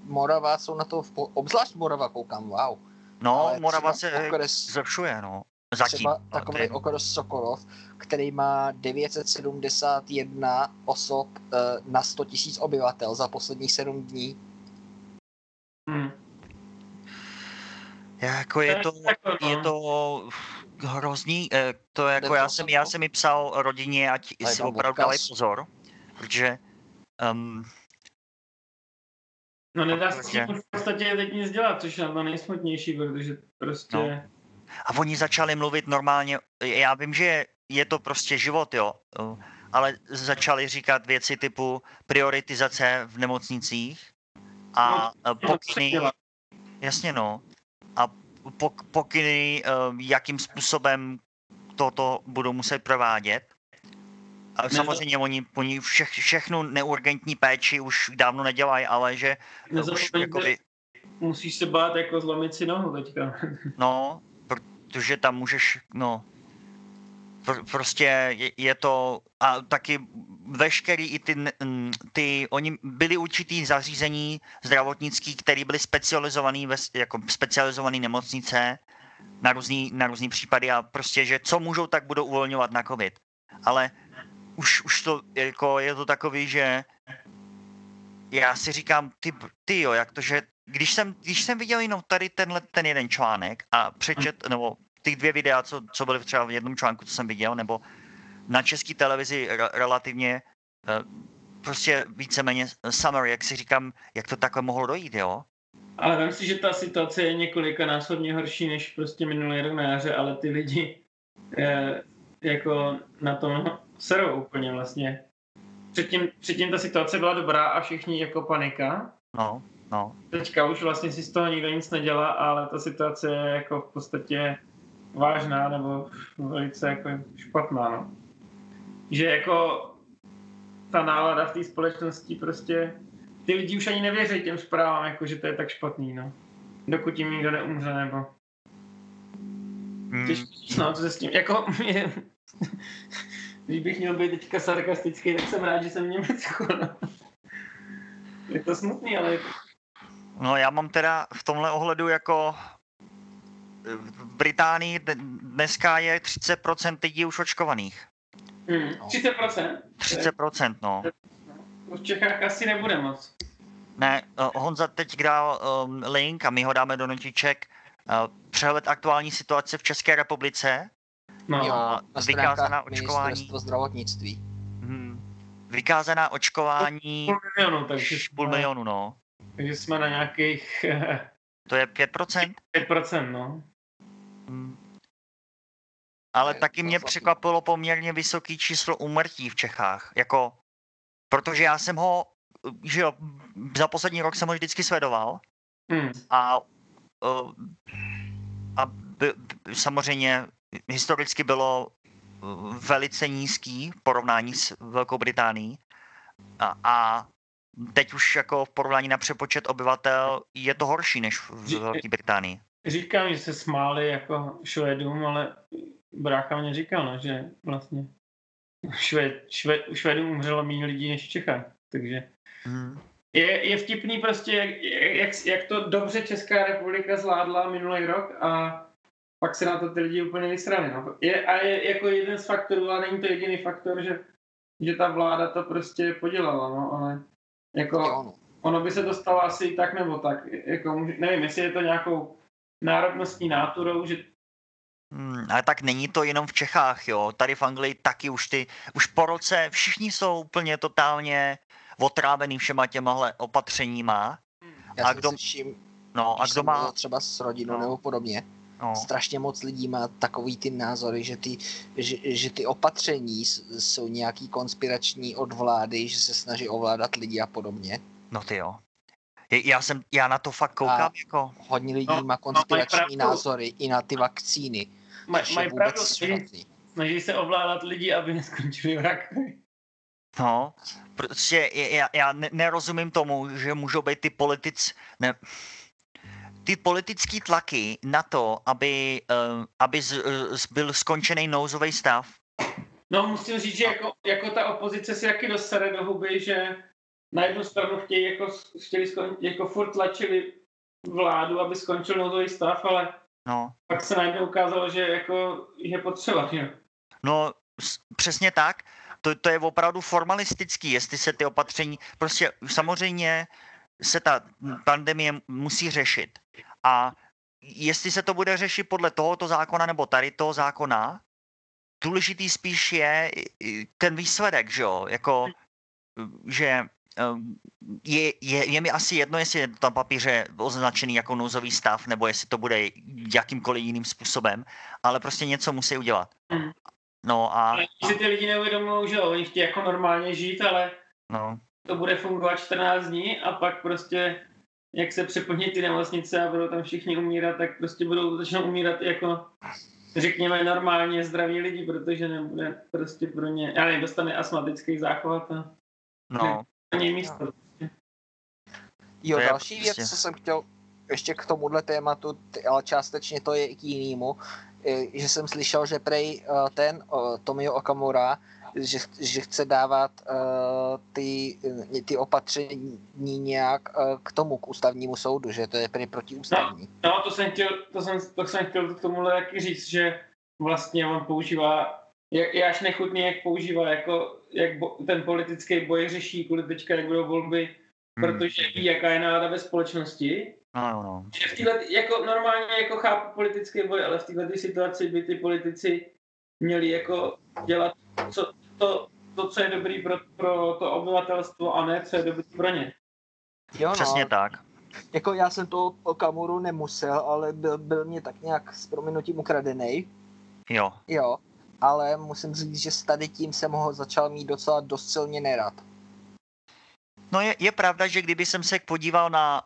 Morava jsou na to, v, obzvlášť Morava koukám, wow. No, ale Morava se okres, zlepšuje, no. Zatím. Třeba takový je... okres Sokolov, který má devět set sedmdesát jedna osob eh, na sto tisíc obyvatel za posledních sedm dní. Hmm. Jako je to, je to hrozný, to jako já jsem, já jsem i psal rodině, ať si opravdu dali pozor, protože... Um, no nedá se tím v podstatě teď nic dělat, což je to nejsmutnější, protože prostě... No. A oni začali mluvit normálně, já vím, že je to prostě život, jo, ale začali říkat věci typu prioritizace v nemocnicích a no, pokyny... Jasně, no. A pokyny, jakým způsobem toto budou muset provádět. Ale samozřejmě to... oni, oni vše, všechnu neurgentní péči už dávno nedělají, ale že nezapomeň, už jakoby... Musíš se bát jako zlomit si nohu teďka. No, protože tam můžeš, no... Prostě je to, a taky veškerý i ty, ty oni byli určitý zařízení zdravotnický, které byly specializovaný, jako specializovaný nemocnice na různý, na různý případy a prostě, že co můžou, tak budou uvolňovat na covid. Ale už, už to, jako je to takový, že já si říkám, ty, ty jo, jak to, že když jsem, když jsem viděl jenom tady tenhle, ten jeden článek a přečet, nebo ty dvě videa, co, co byly třeba v jednom článku, co jsem viděl, nebo na české televizi re- relativně prostě víceméně summary, jak si říkám, jak to takhle mohlo dojít, jo? Ale vem si, že ta situace je několikanásobně horší než prostě minulý rok na jaře, ale ty lidi eh, jako na tom serou úplně vlastně. Předtím, předtím ta situace byla dobrá a všichni jako panika. No, no. Teďka už vlastně si z toho nikdo nic nedělá, ale ta situace je jako v podstatě vážná nebo velice jako špatná, no. Že jako ta nálada v té společnosti prostě, ty lidi už ani nevěří těm zprávám, jako že to je tak špatný, no. Dokud jim nikdo neumře, nebo... Hmm. Těžký, no, co se s tím, jako... Je... Když bych měl být teďka sarkastický, tak jsem rád, že jsem v Německu, no. Je to smutný, ale... No já mám teda v tomhle ohledu jako... V Británii dneska je třicet procent lidí už očkovaných. Hmm, třicet procent? třicet procent, no. V Čechách asi nebude moc. Ne, Honza teď dal link a my ho dáme do notiček. Přehled aktuální situace v České republice. No, a vykázaná očkování. Ministerstvo zdravotnictví. Hmm, vykázaná očkování... Půl milionu, takže... Půl milionu, no. Takže jsme na nějakých... To je pět procent? pět procent, no. Hmm. Ale taky mě překvapilo poměrně vysoké číslo úmrtí v Čechách. Jako, protože já jsem ho, že jo, za poslední rok jsem ho vždycky sledoval. Hmm. A, a by, samozřejmě historicky bylo velice nízký v porovnání s Velkou Británií. A, a teď už jako v porovnání na přepočet obyvatel je to horší než v Velké Británii. Říkám, že se smáli jako Švédům, ale brácha mě říkal, no, že vlastně Švéd, Švéd, Švédům umřelo méně lidí než v Čechách. Takže hmm. je, je vtipný prostě, jak, jak, jak to dobře Česká republika zvládla minulý rok a pak se na to ty lidi úplně vysrali. No. Je, a je jako jeden z faktorů, ale není to jediný faktor, že, že ta vláda to prostě podělala, no, ale jako, ono by se dostalo asi tak nebo tak. Jako, nevím, jestli je to nějakou národnostní náturou, že... Hmm, ale tak není to jenom v Čechách, jo. Tady v Anglii taky už ty, už po roce všichni jsou úplně totálně otrávený všema těmahle opatřeníma. Já a kdo... slyším, no, a kdo má třeba s rodinou no. nebo podobně, no. strašně moc lidí má takový ty názory, že ty, že, že ty opatření jsou nějaký konspirační od vlády, že se snaží ovládat lidi a podobně. No ty jo. Já, jsem, já na to fakt koukám. Jako... Hodně lidí no, má konspirační no, názory i na ty vakcíny. Maj, mají pravdu, snaží, snaží se ovládat lidi, aby neskončili vraky. No, prostě já, já nerozumím tomu, že můžou být ty politici... Ne... Ty politické tlaky na to, aby, aby z, z byl skončený nouzový stav. No musím říct, že jako, jako ta opozice si taky dostane do huby, že na jednu stranu chtějí jako, chtěli skon, jako furt tlačili vládu, aby skončil nouzový stav, ale no. pak se najednou ukázalo, že jako je potřeba. Že? No přesně tak. To, to je opravdu formalistický, jestli se ty opatření... Prostě samozřejmě se ta pandemie musí řešit. A jestli se to bude řešit podle tohoto zákona nebo tady toho zákona, důležitý spíš je ten výsledek, že jo? Jako, že je, je, je mi asi jedno, jestli je tam papíře označený jako nouzový stav, nebo jestli to bude jakýmkoliv jiným způsobem, ale prostě něco musí udělat. No a... Ale když se ty lidi neuvědomují, že jo? Oni chtějí jako normálně žít, ale... No. To bude fungovat čtrnáct dní a pak prostě, jak se přeplní ty nemocnice a budou tam všichni umírat, tak prostě budou začnou umírat jako řekněme, normálně zdraví lidi, protože nebude prostě pro ně, ale dostane astmatických záchvat a no. Není místo. No. Jo, další věc, co jsem chtěl ještě k tomuhle tématu, ale částečně to je i k jinému, že jsem slyšel, že prej ten Tomio Okamura, že, že chce dávat uh, ty, ty opatření nějak uh, k tomu, k ústavnímu soudu, že to je prý protiústavní. No, no to, jsem chtěl, to, jsem, to jsem chtěl k tomuhle taky říct, že vlastně on používá, jak, je až nechutný, jak používá, jako, jak bo, ten politický boj řeší, kvůli teďka, jak budou volby, hmm. protože ví, jaká je nálada ve společnosti. No, no. Že v týhle, jako normálně jako chápu politický boj, ale v této situaci by ty politici měli jako dělat co, to, to, co je dobrý pro, pro to obyvatelstvo a ne, co je dobrý pro ně. Jo, no. Přesně tak. Jako já jsem to Okamuru nemusel, ale byl, byl mě tak nějak s prominutím ukradenej. Jo. Jo, ale musím říct, že s tady tím jsem ho začal mít docela dost silně nerad. No je, je pravda, že kdyby jsem se podíval na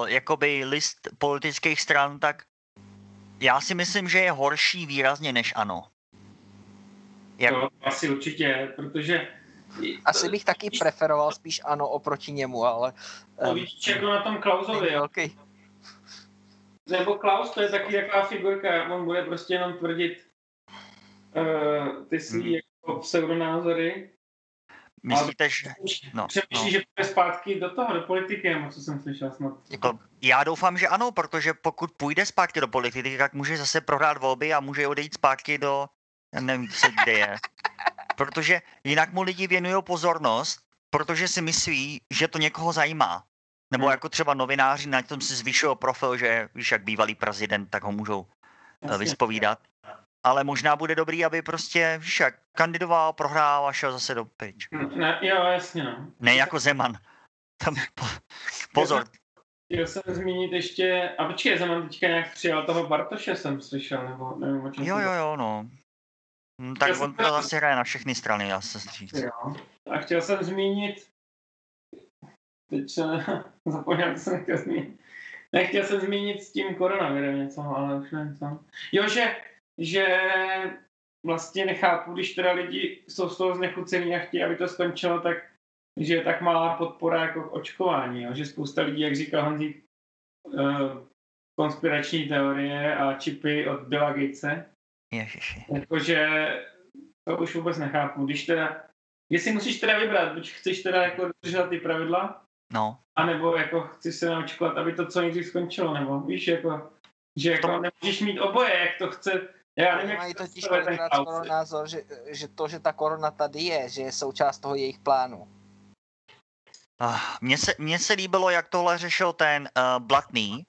uh, jakoby list politických stran, tak já si myslím, že je horší výrazně než ANO. Jak... To asi určitě, protože... Asi bych taky preferoval spíš ANO oproti němu, ale... To víš, jako na tom Klausovi, jo. Okay. Nebo Klaus, to je taky taková figurka, on bude prostě jenom tvrdit uh, ty svý hmm. jako pseudonázory. Myslíte, že... No, přemýšlí, no. že půjde zpátky do toho, do politiky, co jsem slyšel snad. To, já doufám, že ano, protože pokud půjde zpátky do politiky, tak může zase prohrát volby a může odejít zpátky do... Já nevím, co kde je. Protože jinak mu lidi věnují pozornost, protože si myslí, že to někoho zajímá. Nebo jako třeba novináři, na tom si zvyšují profil, že víš, jak bývalý prezident, tak ho můžou vyspovídat. Ale možná bude dobrý, aby prostě víš, jak kandidoval, prohrál a šel zase do pryč. Ne, jo, jasně. No. Ne jako Zeman. Tam po, pozor. Chtěl jsem zmínit ještě, a počkej, Zeman teďka nějak přijal toho Bartoše, jsem slyšel, nebo nevím, o čem. Jo, jo, jo, no. No, tak chtěl on to zase hraje na všechny strany, já se říct. Jo. A chtěl jsem zmínit, teď se zapomněl, co jsem chtěl zmínit. Nechtěl jsem zmínit s tím koronavirem něco, ale už nevím co. Jo, že, že vlastně nechápu, když teda lidi jsou z toho znechucení a chtějí, aby to skončilo, tak že je tak malá podpora jako v očkování. Jo. Že spousta lidí, jak říkal Honzík, konspirační teorie a čipy od Billa Gatese. Ježiši. Jakože to už vůbec nechápu, když teda, jestli musíš teda vybrat, buď chceš teda jako držet ty pravidla, no. anebo jako chceš se naočkovat, aby to co nejdřív skončilo, nebo víš, jako, že jako to... nemůžeš mít oboje, jak to chce, já nevím, jak to chce ten názor, že, že to, že ta korona tady je, že je součást toho jejich plánu. Uh, Mně se, mně se líbilo, jak tohle řešil ten uh, Blatný,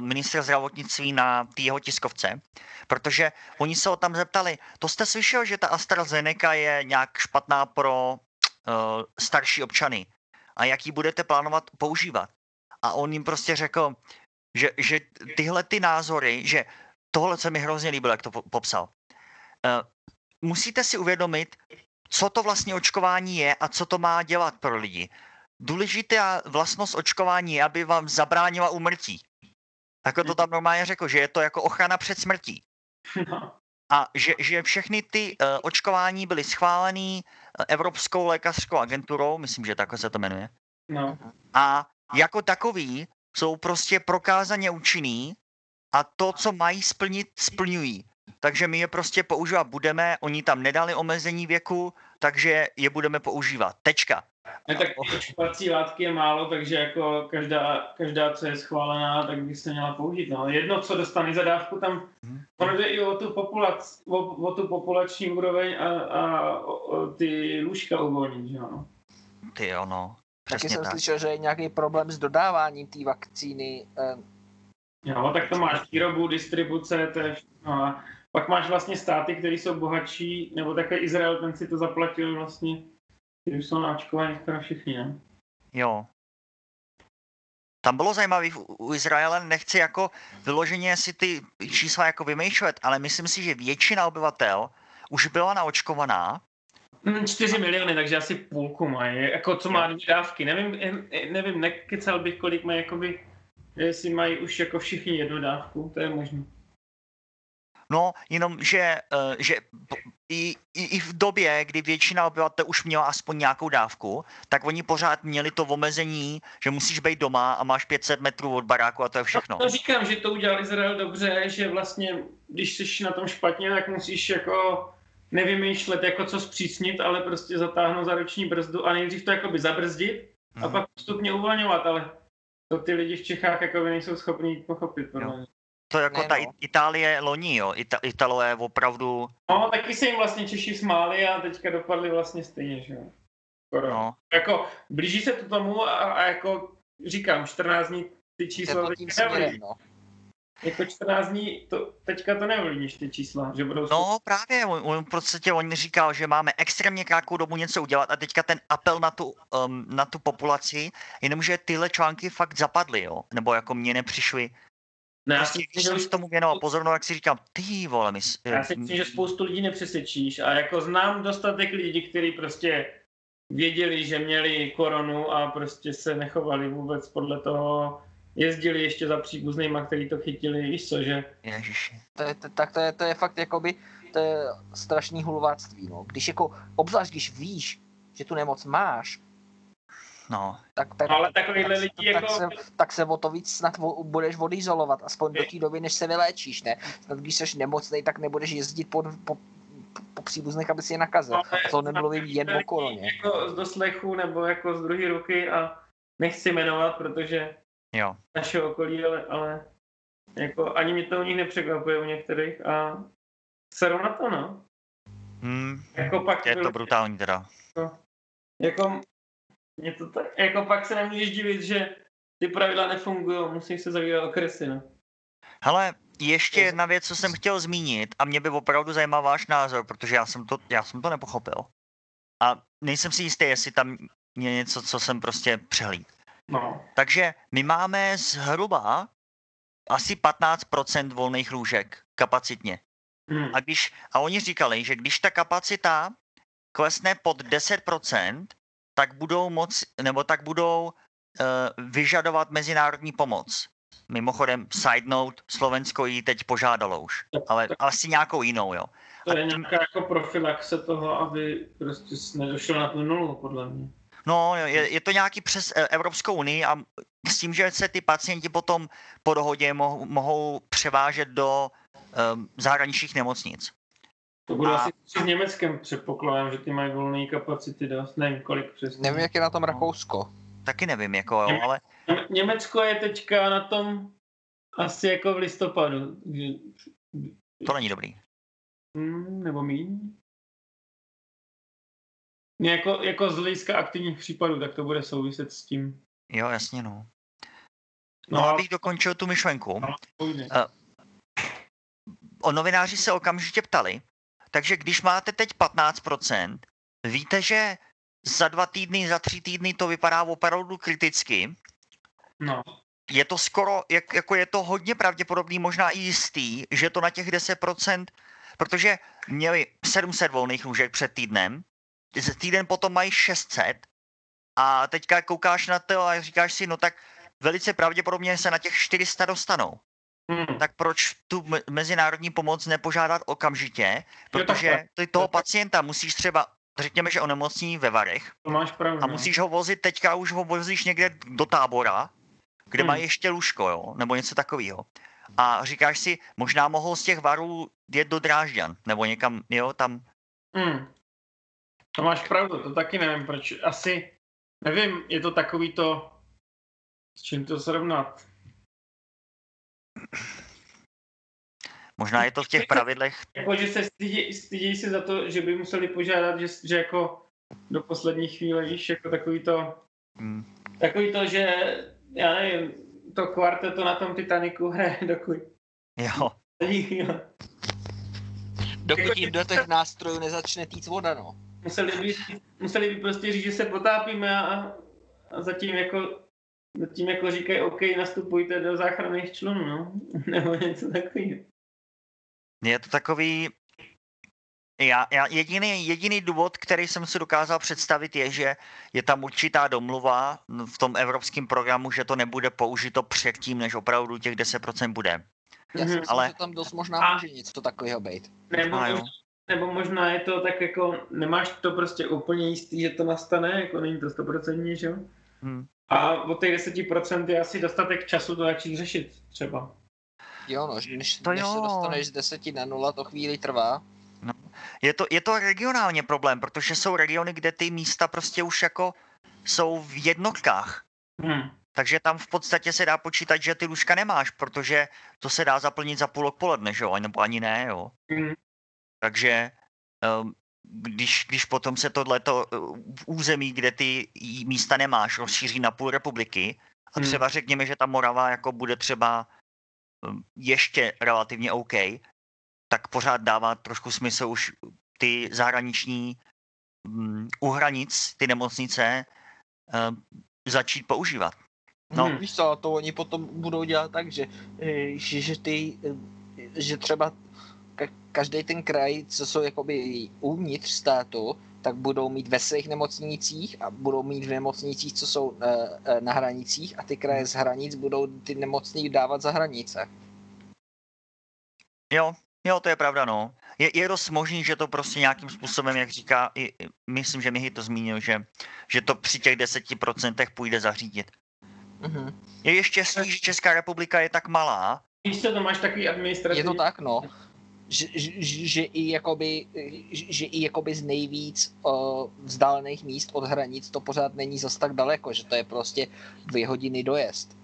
ministr zdravotnictví na té jeho tiskovce, protože oni se ho tam zeptali, to jste slyšel, že ta AstraZeneca je nějak špatná pro uh, starší občany a jak ji budete plánovat používat. A on jim prostě řekl, že, že tyhle ty názory, že tohle se mi hrozně líbilo, jak to po- popsal. Uh, musíte si uvědomit, co to vlastně očkování je a co to má dělat pro lidi. Důležitá vlastnost očkování je, aby vám zabránila úmrtí. Tak to tam normálně řekl, že je to jako ochrana před smrtí. No. A že, že všechny ty uh, očkování byly schválené Evropskou lékařskou agenturou, myslím, že takhle se to jmenuje. No. A jako takový jsou prostě prokázaně účinný a to, co mají splnit, splňují. Takže my je prostě používat budeme, oni tam nedali omezení věku, takže je budeme používat. Tečka. Ne, tak očkovací látky je málo, takže jako každá, každá, co je schválená, tak by se měla použít. No. Jedno, co dostane za dávku, tam ono jde i o tu, populac, o, o tu populační úroveň a, a o, o ty lůžka uvolnit, že ano. Ty jo, no. Přesně Taky tak. jsem slyšel, že je nějaký problém s dodáváním té vakcíny. Jo, tak to máš výrobu, distribuce, to je všechno. A pak máš vlastně státy, které jsou bohatší, nebo takhle Izrael, ten si to zaplatil vlastně. Ty už jsou náčkovaní skoro všichni, ne? Jo. Tam bylo zajímavé, u Izraele nechci jako vyloženě si ty čísla jako vymýšlet, ale myslím si, že většina obyvatel už byla naočkovaná. čtyři miliony, takže asi půlku mají, jako co má dvě dávky. Nevím, nevím, nekecal bych, kolik mají, jakoby, jestli mají už jako všichni jednu dávku, to je možné. No, jenom, že, že i, i v době, kdy většina obyvatel už měla aspoň nějakou dávku, tak oni pořád měli to omezení, že musíš být doma a máš pět set metrů od baráku a to je všechno. No, to říkám, že to udělal Izrael dobře, že vlastně, když jsi na tom špatně, tak musíš jako nevymýšlet, jako co zpřísnit, ale prostě zatáhnout za ruční brzdu a nejdřív to jakoby zabrzdit a mm. pak postupně uvolňovat, ale to ty lidi v Čechách jakoby nejsou schopní pochopit. To jako ne, ta no. Itálie loni, jo, Ita- Italové opravdu... No, taky se jim vlastně Češi smáli a teďka dopadli vlastně stejně, že jo. No. Jako, blíží se to tomu a, a jako, říkám, čtrnáct dní ty čísla teďka nevlíží. No. Jako čtrnáct dní, to, teďka to nevlížíš ty čísla, že budou... No, právě, on, on prostě on říkal, že máme extrémně krátkou dobu něco udělat a teďka ten apel na tu, um, na tu populaci, jenomže tyhle články fakt zapadly, jo, nebo jako mně nepřišly. No, prostě, si když jsem se tomu věnoval pozornou, jak si říkám, ty vole, my... Já si myslím, že spoustu lidí nepřesvědčíš a jako znám dostatek lidí, kteří prostě věděli, že měli koronu a prostě se nechovali vůbec podle toho, jezdili ještě za příbuznýma, který to chytili, víš co, že... Ježiši. To je, to, tak to je, to je fakt jakoby, to je strašný hulváctví, no. Když jako, obzvlášť když víš, že tu nemoc máš, no. Tak, tak, ale takovýhle lidi tak, jako... Tak se, tak se o to víc snad vo, budeš odizolovat, aspoň do té doby, než se vyléčíš, ne? Snad když jsi nemocnej, tak nebudeš jezdit pod, po, po příbuzných, aby si je nakazil. To nemluvím jen o koroně. Jako z doslechu nebo jako z druhé ruky a nechci jmenovat, protože jo. Naše okolí, ale, ale jako ani mě to u nich nepřekvapuje u některých a serou na to, no. Hmm. Jako pak je to brutální teda. No. Jako... Mě to tak, jako pak se nemůžeš divit, že ty pravidla nefungují, musíš se zavírat okresy, no. Hele, ještě jedna věc, co jsem chtěl zmínit a mě by opravdu zajímal váš názor, protože já jsem to, já jsem to nepochopil. A nejsem si jistý, jestli tam je něco, co jsem prostě přehlídl. No. Takže my máme zhruba asi patnáct procent volných lůžek kapacitně. Hmm. A, když, a oni říkali, že když ta kapacita klesne pod deset procent, tak budou moc, nebo tak budou uh, vyžadovat mezinárodní pomoc. Mimochodem, side note, Slovensko ji teď požádalo už, ale asi nějakou jinou, jo. To a je tím... nějaká jako profilaxe toho, aby prostě nedošlo na tu nulu, podle mě. No, je, je to nějaký přes Evropskou unii a s tím, že se ty pacienti potom po dohodě mohou, mohou převážet do um, zahraničních nemocnic. To bude a... asi v Německém, předpokládám, že ty mají volné kapacity dost, nevím kolik přesně. Nevím, jak je na tom Rakousko. Taky nevím, jako jo, Něme... ale... Německo je teďka na tom asi jako v listopadu. To není dobrý. Hmm, nebo míň? Jako, jako z hlediska aktivních případů, tak to bude souviset s tím. Jo, jasně, no. No, no abych dokončil tu myšlenku. No, uh, o novináři se okamžitě ptali, takže když máte teď patnáct procent, víte, že za dva týdny, za tři týdny to vypadá opravdu kriticky. No. Je to skoro, jak, jako je to hodně pravděpodobný, možná i jistý, že to na těch deset procent, protože měli sedm set volných lůžek před týdnem, týden potom mají šest set a teďka koukáš na to a říkáš si, no tak velice pravděpodobně se na těch čtyři sta dostanou. Hmm. Tak proč tu mezinárodní pomoc nepožádat okamžitě, protože ty toho pacienta musíš třeba, řekněme, že onemocní ve Varech a musíš ho vozit, teďka už ho vozíš někde do Tábora, kde hmm. má ještě lůžko, jo, nebo něco takového. A říkáš si, možná mohou z těch Varů jet do Drážďan, nebo někam, jo, tam. Hmm. To máš pravdu, to taky nevím, proč, asi, nevím, je to takový to, s čím to srovnat. Možná je to v těch pravidlech. Jako, že se stydějí, stydějí se za to, že by museli požádat, že, že jako do poslední chvíle, víš, jako takový to, hmm. takový to, že, já nevím, to kvarteto na tom Titaniku hraje dokud. Jo. Dokud jim do těch nástrojů nezačne týct voda, no. Museli by, museli by prostě říct, že se potápíme a, a zatím jako... Zatím jako říkají, OK, nastupujte do záchranných člunů, no? Nebo něco takového. Je to takový... Já, já jediný, jediný důvod, který jsem si dokázal představit, je, že je tam určitá domluva v tom evropském programu, že to nebude použito předtím, než opravdu těch deset procent bude. Já si myslím, ale... že tam dost možná a... může něco takového být. Nebo, a, možná, nebo možná je to tak jako, nemáš to prostě úplně jistý, že to nastane, jako není to stoprocentní, že jo? Hmm. A od těch deset procent je asi dostatek času to začít řešit třeba. Jo, no, než, to než jo. se dostaneš z deseti na nula, to chvíli trvá. No. Je to, je to regionálně problém, protože jsou regiony, kde ty místa prostě už jako jsou v jednotkách. Hmm. Takže tam v podstatě se dá počítat, že ty lůžka nemáš, protože to se dá zaplnit za půl odpoledne, že jo, nebo ani ne, jo. Hmm. Takže když, když potom se tohleto v území, kde ty místa nemáš, rozšíří na půl republiky a třeba hmm. řekněme, že ta Morava jako bude třeba ještě relativně OK, tak pořád dává trošku smysl už ty zahraniční um, u hranic, ty nemocnice, um, začít používat. No. Hmm. Víš co, to oni potom budou dělat tak, že, že, že, ty, že třeba ka- každý ten kraj, co jsou jakoby uvnitř státu, tak budou mít ve svých nemocnicích a budou mít v nemocnicích, co jsou na hranicích a ty kraje z hranic budou ty nemocný dávat za hranice. Jo, jo, to je pravda, no. Je, je dost možný, že to prostě nějakým způsobem, jak říká, i, myslím, že Mihy to zmínil, že, že to při těch deset procent půjde zařídit. Mm-hmm. Je ještě štěstí, že Česká republika je tak malá. Víš co, to máš takový administrativní... Je to tak, no. Že, že, že, i jakoby, že i jakoby z nejvíc uh, vzdálených míst od hranic to pořád není zas tak daleko, že to je prostě dvě hodiny dojezd.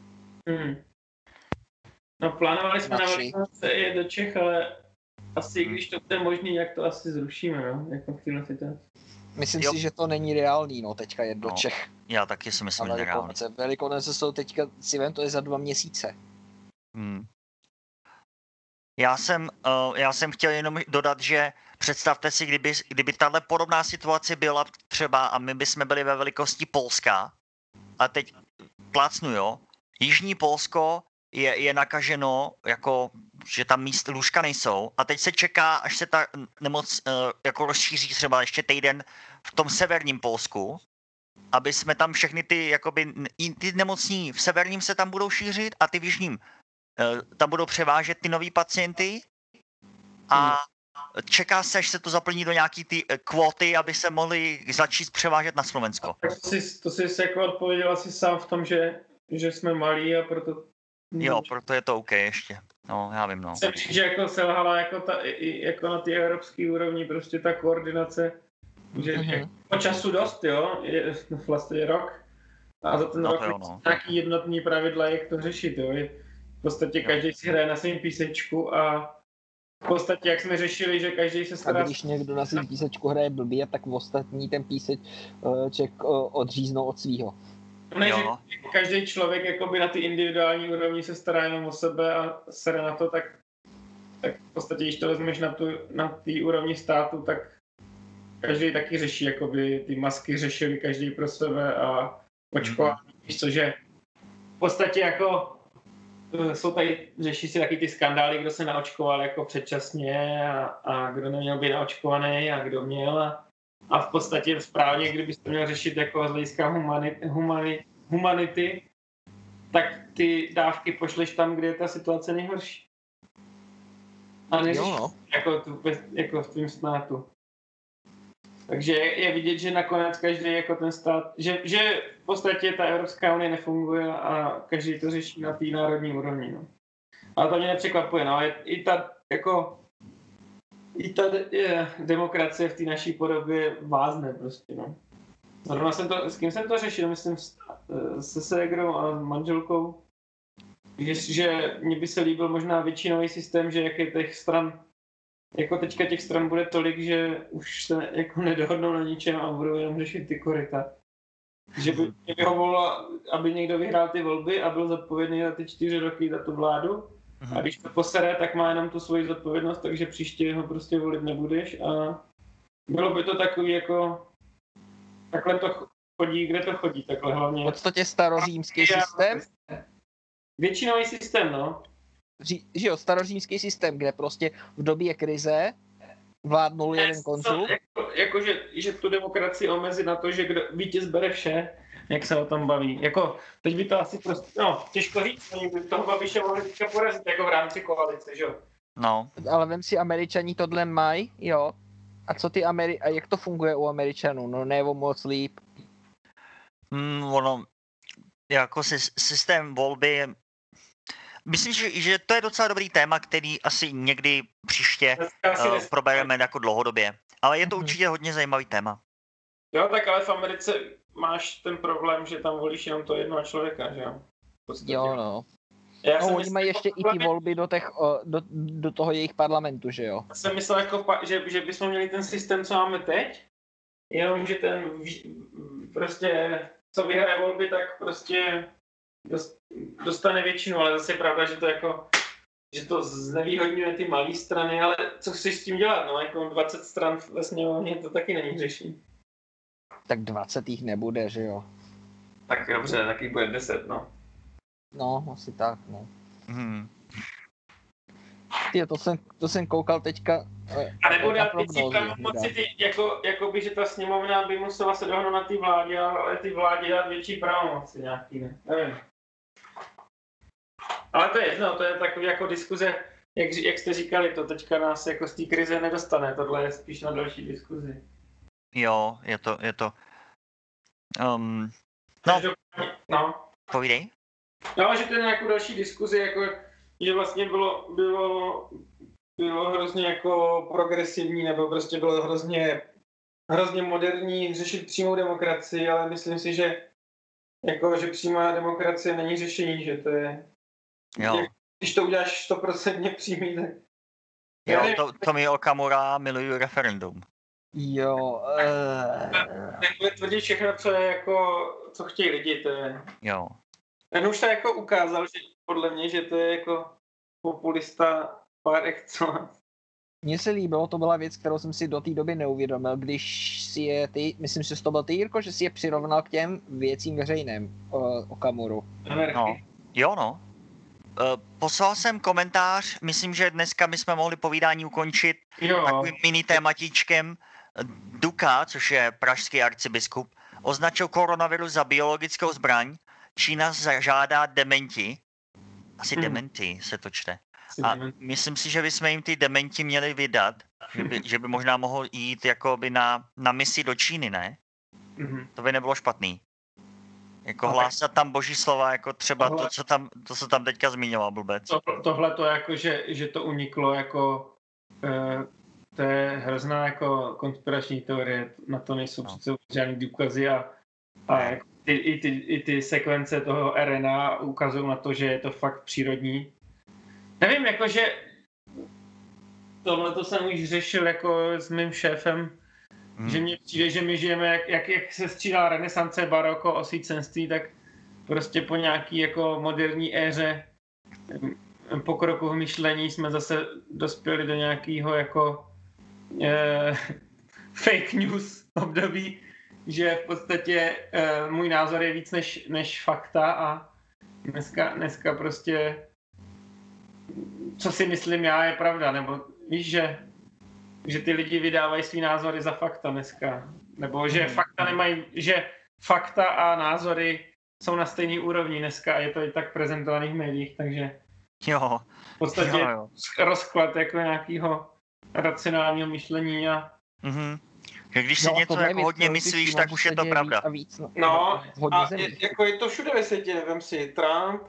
Hmm. No plánovali jsme na je do Čech, ale asi hmm. když to bude možný, jak to asi zrušíme, no? Jako v této situaci. Myslím jo. si, že to není reálný, no, teďka je do no. Čech. Já taky si myslím, že nereálný. Velikonece jsou teďka, si vem, to je za dva měsíce. Hmm. Já jsem, já jsem chtěl jenom dodat, že představte si, kdyby, kdyby tahle podobná situace byla třeba a my bychom byli ve velikosti Polska, a teď plácnu, jo, jižní Polsko je, je nakaženo, jako, že tam míst lůžka nejsou a teď se čeká, až se ta nemoc jako rozšíří třeba ještě týden v tom severním Polsku, aby jsme tam všechny ty, jakoby, ty nemocní v severním se tam budou šířit a ty v jižním tam budou převážet ty nový pacienty a čeká se, až se to zaplní do nějaký ty kvóty, aby se mohli začít převážet na Slovensko. Tak to jsi, to jsi se jako odpověděl asi sám v tom, že, že jsme malí a proto... Jo, proto je to OK ještě. No, já vím, no. Jsem říct, že jako selhala jako, ta, jako na té evropské úrovni prostě ta koordinace, že mm-hmm. po času dost, jo, je, vlastně rok a za ten no, rok no. nějaký jednotný pravidla, jak to řešit, jo. V podstatě každý si hraje na svým písečku a v podstatě, jak jsme řešili, že každý se stará... A když někdo na svým písečku hraje blbě, tak ostatní ten píseček odříznou od svýho. Ne, že každý člověk jakoby na ty individuální úrovni se stará jenom o sebe a sere na to, tak, tak v podstatě, když to vezmeš na tu, na té úrovni státu, tak každý taky řeší, jakoby ty masky řešili každý pro sebe a očkování, cože v podstatě jako... Jsou tady, řeší si taky ty skandály, kdo se naočkoval jako předčasně a, a kdo neměl být naočkovaný a kdo měl. A, a v podstatě správně, kdybyste měl řešit jako z hlediska humani, humani, humanity, tak ty dávky pošleš tam, kde je ta situace nejhorší. A neřešíš jako, jako v tvým státu. Takže je, je vidět, že nakonec každý jako ten stát, že, že v podstatě ta Evropská unie nefunguje a každý to řeší na té národní úrovni. No. Ale to mě nepřekvapuje. No. Je, i ta, jako, i ta je, demokracie v té naší podobě vázne prostě. No. Zrovna jsem to, s kým jsem to řešil? Myslím se ségrou a manželkou. Že, že mně by se líbil možná většinový systém, že jak je těch stran jako teďka těch stran bude tolik, že už se jako nedohodnou na ničem a budou jenom řešit ty koryta. Že by mě vyhovovalo, aby někdo vyhrál ty volby a byl zodpovědný za ty čtyři roky za tu vládu. A když to posere, tak má jenom tu svoji zodpovědnost, takže příště ho prostě volit nebudeš. A bylo by to takový jako... Takhle to chodí, kde to chodí, takhle hlavně. V podstatě starořímský systém? Většinový systém, no. Že jo, starořímský systém, kde prostě v době krize vládnul jeden konzul. Jakože jako, že tu demokracii omezit na to, že kdo, vítěz bere vše jak se o tom baví. Jako, teď by to asi prostě, no, těžko říct, oni by toho Babiše mohli teďka porazit, jako v rámci koalice, že jo? No. Ale vem si, Američani tohle mají, jo? A co ty Ameri- a jak to funguje u Američanů? No nebo moc líp. Mm, ono, jako systém volby, myslím, že, že to je docela dobrý téma, který asi někdy příště uh, probereme jako dlouhodobě. Ale je to určitě hodně zajímavý téma. Jo, tak ale v Americe máš ten problém, že tam volíš jenom to jednoho člověka, že jo? Jo, no. Já no, oni mají ještě i ty volby do, těch, do, do toho jejich parlamentu, že jo? Já jsem myslel, jako, že, že bychom měli ten systém, co máme teď, jenomže ten prostě, co vyhraje volby, tak prostě dostane většinu, ale zase je pravda, že to jako, že to znevýhodňuje ty malé strany, ale co chceš s tím dělat, no, jako dvacet stran vlastně mě to taky není řešení. Tak dvacet jich nebude, že jo? Tak dobře, taky bude deset, no. No, asi tak, no. Hmm. Ty, to jsem, to jsem koukal teďka. A nebo dát pocity, jako, jako by, že ta sněmovna by musela se dohodnout na té vládě, ale ty vládě dát větší pravomoci nějaký, ne? Nevím. Ale to je jedno, to je takový jako diskuze, jak, jak jste říkali, to teďka nás jako z té krize nedostane, tohle je spíš na další diskuzi. Jo, je to, je to. Um, no, no. Povídej. No, že to je nějakou další diskuzi, jako, že vlastně bylo, bylo, bylo hrozně jako progresivní, nebo prostě bylo hrozně, hrozně moderní řešit přímou demokracii, ale myslím si, že, jako, že přímá demokracie není řešení, že to je, jo. Když to uděláš sto procent přímý, tak... Jo, to, Tomio Okamura, miluju referendum. Jo, uh... tak bude tvrdit všechno, co je jako, co chtějí lidi, to je... Jo. Ten už se jako ukázal, že podle mě, že to je jako populista par excellence. Mně se líbilo, to byla věc, kterou jsem si do té doby neuvědomil, když si je ty, myslím, že to byl ty, Jirko, že si je přirovnal k těm věcím veřejným o, o Kamuru. No. Jo, no. Poslal jsem komentář, myslím, že dneska my jsme mohli povídání ukončit jo. Takovým mini tématíčkem. Duka, což je pražský arcibiskup, označil koronavirus za biologickou zbraň. Čína zažádá dementi. Asi hmm. dementi se to čte. A myslím si, že bychom jim ty dementi měli vydat, že by, že by možná mohl jít jakoby na, na misi do Číny, ne? Hmm. To by nebylo špatný. Jako okay. Hlásat tam boží slova, jako třeba tohle, to, co tam, to, co tam teďka zmiňoval blbec. To, tohle to jako, že, že to uniklo, jako eh, to je hrozná jako konspirační teorie, na to nejsou no. přece žádný důkazy a, a jako ty, i, ty, i ty sekvence toho R N A ukazují na to, že je to fakt přírodní. Nevím, jakože tohle to jsem už řešil jako s mým šéfem, hmm. že mně přijde, že my žijeme, jak, jak, jak se střídá renesance, baroko, osvícenství, tak prostě po nějaký jako moderní éře pokroku v myšlení jsme zase dospěli do nějakého jako eh, fake news období, že v podstatě eh, můj názor je víc než, než fakta a dneska, dneska prostě co si myslím já je pravda, nebo víš, že že ty lidi vydávají svý názory za fakta dneska, nebo že fakta nemají, že fakta a názory jsou na stejný úrovni dneska a je to i tak prezentovaný v médiích, takže jo. V podstatě jo, jo. rozklad jako nějakého racionálního myšlení a mm-hmm. že když si no, něco jako hodně myslíš, tak už je to pravda. A víc, no, no a je, jako je to všude ve světě, vem si Trump,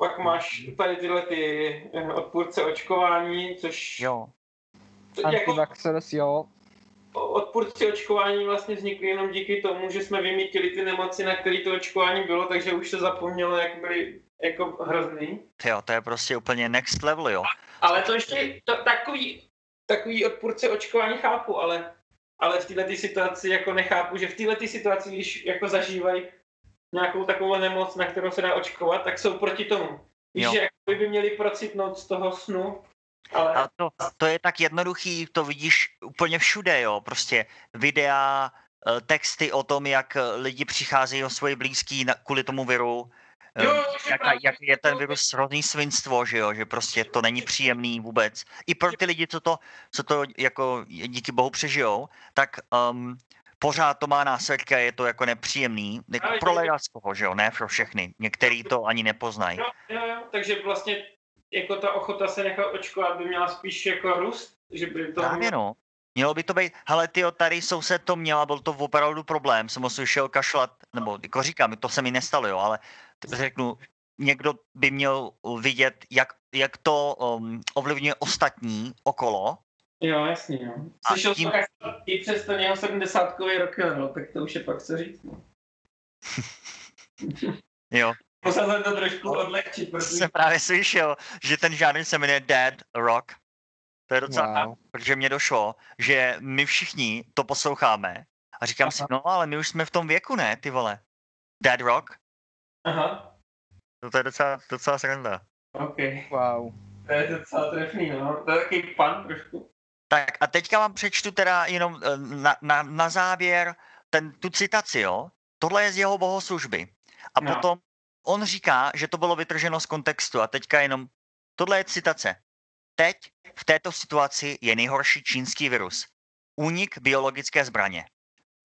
pak máš tady tyhle ty odpůrce očkování, což... Jo. Antivaxers, jo. Odpůrci očkování vlastně vznikly jenom díky tomu, že jsme vymítili ty nemoci, na které to očkování bylo, takže už se zapomnělo, jak byly jako hrozný. Jo, to je prostě úplně next level, jo. Ale to ještě to, takový, takový odpůrce očkování chápu, ale, ale v této situaci jako nechápu, že v této situaci, když jako zažívají nějakou takovou nemoc, na kterou se dá očkovat, tak jsou proti tomu. Víš, že jako by měli procitnout z toho snu. Ale... A to, to je tak jednoduchý, to vidíš úplně všude, jo, prostě videa, texty o tom, jak lidi přicházejí o svoji blízký na, kvůli tomu viru, jo, jak, jak je ten virus hrozný svinstvo, že jo, že prostě to není příjemný vůbec. I pro ty lidi, co to, co to jako díky bohu přežijou, tak um, pořád to má následky a je to jako nepříjemný. Jako pro legaskoho, že jo, ne pro všechny. Některý to ani nepoznají. No, jo, jo, takže vlastně jako ta ochota se nechat očkovat by měla spíš jako růst, že by to... Právě no. Mělo by to být, hele tyjo, tady soused to měla, byl to opravdu problém, jsem musel šel kašlat, nebo jako říkám, to se mi nestalo, jo, ale řeknu, někdo by měl vidět, jak, jak to um, ovlivňuje ostatní okolo. Jo, jasně, jo. Slyšel jsem kašlat i přes ten jeho sedmdesátkový rok, no, tak to už je pak co říct, no. Jo. Musel jsem to trošku odlehčit, protože... Jsem právě slyšel, že ten žánr se jmenuje Dead Rock. To je docela, wow. Protože mě došlo, že my všichni to posloucháme a říkám Aha. si, no ale my už jsme v tom věku, ne, ty vole. Dead Rock? Aha. To, to je docela, docela sranda. Ok. Wow. To je docela trefný, no. To je takový pan trošku. Tak a teďka vám přečtu teda jenom na, na, na závěr ten, tu citaci, jo. Tohle je z jeho bohoslužby. A no. potom on říká, že to bylo vytrženo z kontextu a teďka jenom, tohle je citace. Teď v této situaci je nejhorší čínský virus. Únik biologické zbraně.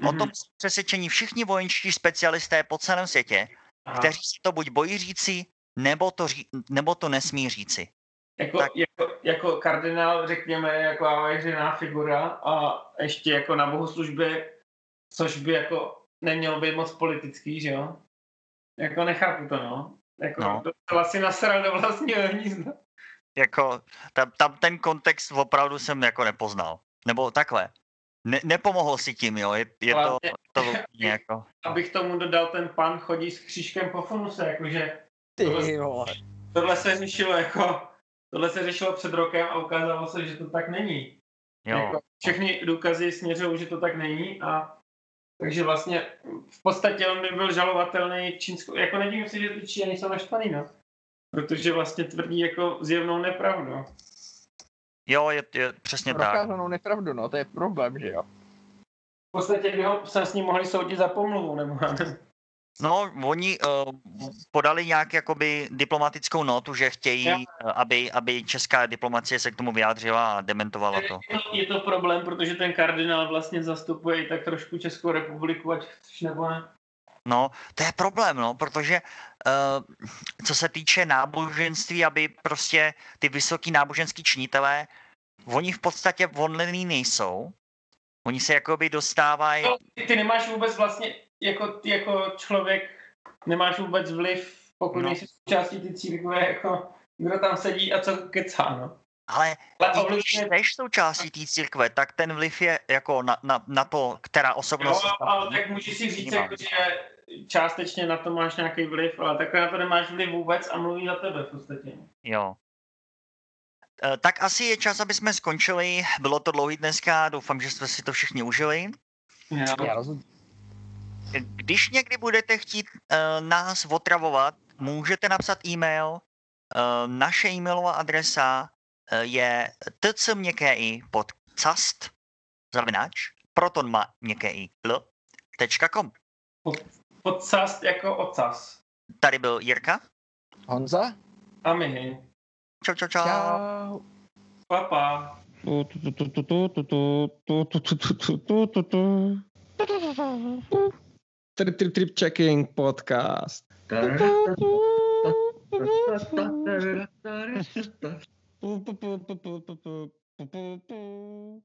Mm-hmm. O tom jsou přesvědčení všichni vojenští specialisté po celém světě, Aha. kteří si to buď bojí říci, nebo to, ří, nebo to nesmí říci. Jako, tak... jako, jako kardinál, řekněme, jako vážná figura a ještě jako na bohoslužbě, což by jako nemělo být moc politický, že jo? Jako nechápu to, no. Jako no. docela si nasral do vlastního hnízda. Jako, tam, tam ten kontext opravdu jsem jako nepoznal. Nebo takhle. Ne, nepomohl si tím, jo. Je, je to, to jako... Abych tomu dodal, ten pan chodí s křížkem po funuse, jakože... Ty vole. Tohle se řešilo jako... Tohle se řešilo před rokem a ukázalo se, že to tak není. Jo. Jako, všechny důkazy směřují, že to tak není a... Takže vlastně v podstatě on by byl žalovatelný čínskou... Jako nedím si, že ty Číny jsou naštvaný, no. Protože vlastně tvrdí jako zjevnou nepravdu. Jo, je, je přesně tak. Prokázanou nepravdu, no, to je problém, že jo. V podstatě by ho se s ním mohli soudit za pomluvu, nebo... No, oni uh, podali nějak jakoby diplomatickou notu, že chtějí, ja. aby, aby česká diplomacie se k tomu vyjádřila a dementovala to. Je to problém, protože ten kardinál vlastně zastupuje i tak trošku Českou republiku, ať chceš nebo ne. No, to je problém, no, protože uh, co se týče náboženství, aby prostě ty vysoký náboženský činitelé, oni v podstatě volení nejsou, oni se jakoby dostávají... No, ty, ty nemáš vůbec vlastně, jako, jako člověk, nemáš vůbec vliv, pokud no. nejsi součástí ty církve, jako kdo tam sedí a co kecá, no. Ale když jsi součástí té církve, tak ten vliv je jako na, na, na to, která osobnost... Jo, ale tak můžeš si říct, jako, že částečně na to máš nějaký vliv, ale takhle na to nemáš vliv vůbec a mluví za tebe v podstatě. Jo. E, tak asi je čas, aby jsme skončili. Bylo to dlouhý dneska, doufám, že jste si to všichni užili. Jo. Já rozumím. Když někdy budete chtít e, nás otravovat, můžete napsat e-mail. E, naše e-mailová adresa je tc měkké i podcast zavináč proton má měkké i l tečka com. Podcast jako ocas. Tady byl Jirka. Honza. A my. Čau, čau, čau. Čau. Papa. Trip, trip, trip, checking podcast. Boop, boop, boop, boop, boop, boop, boop, boop.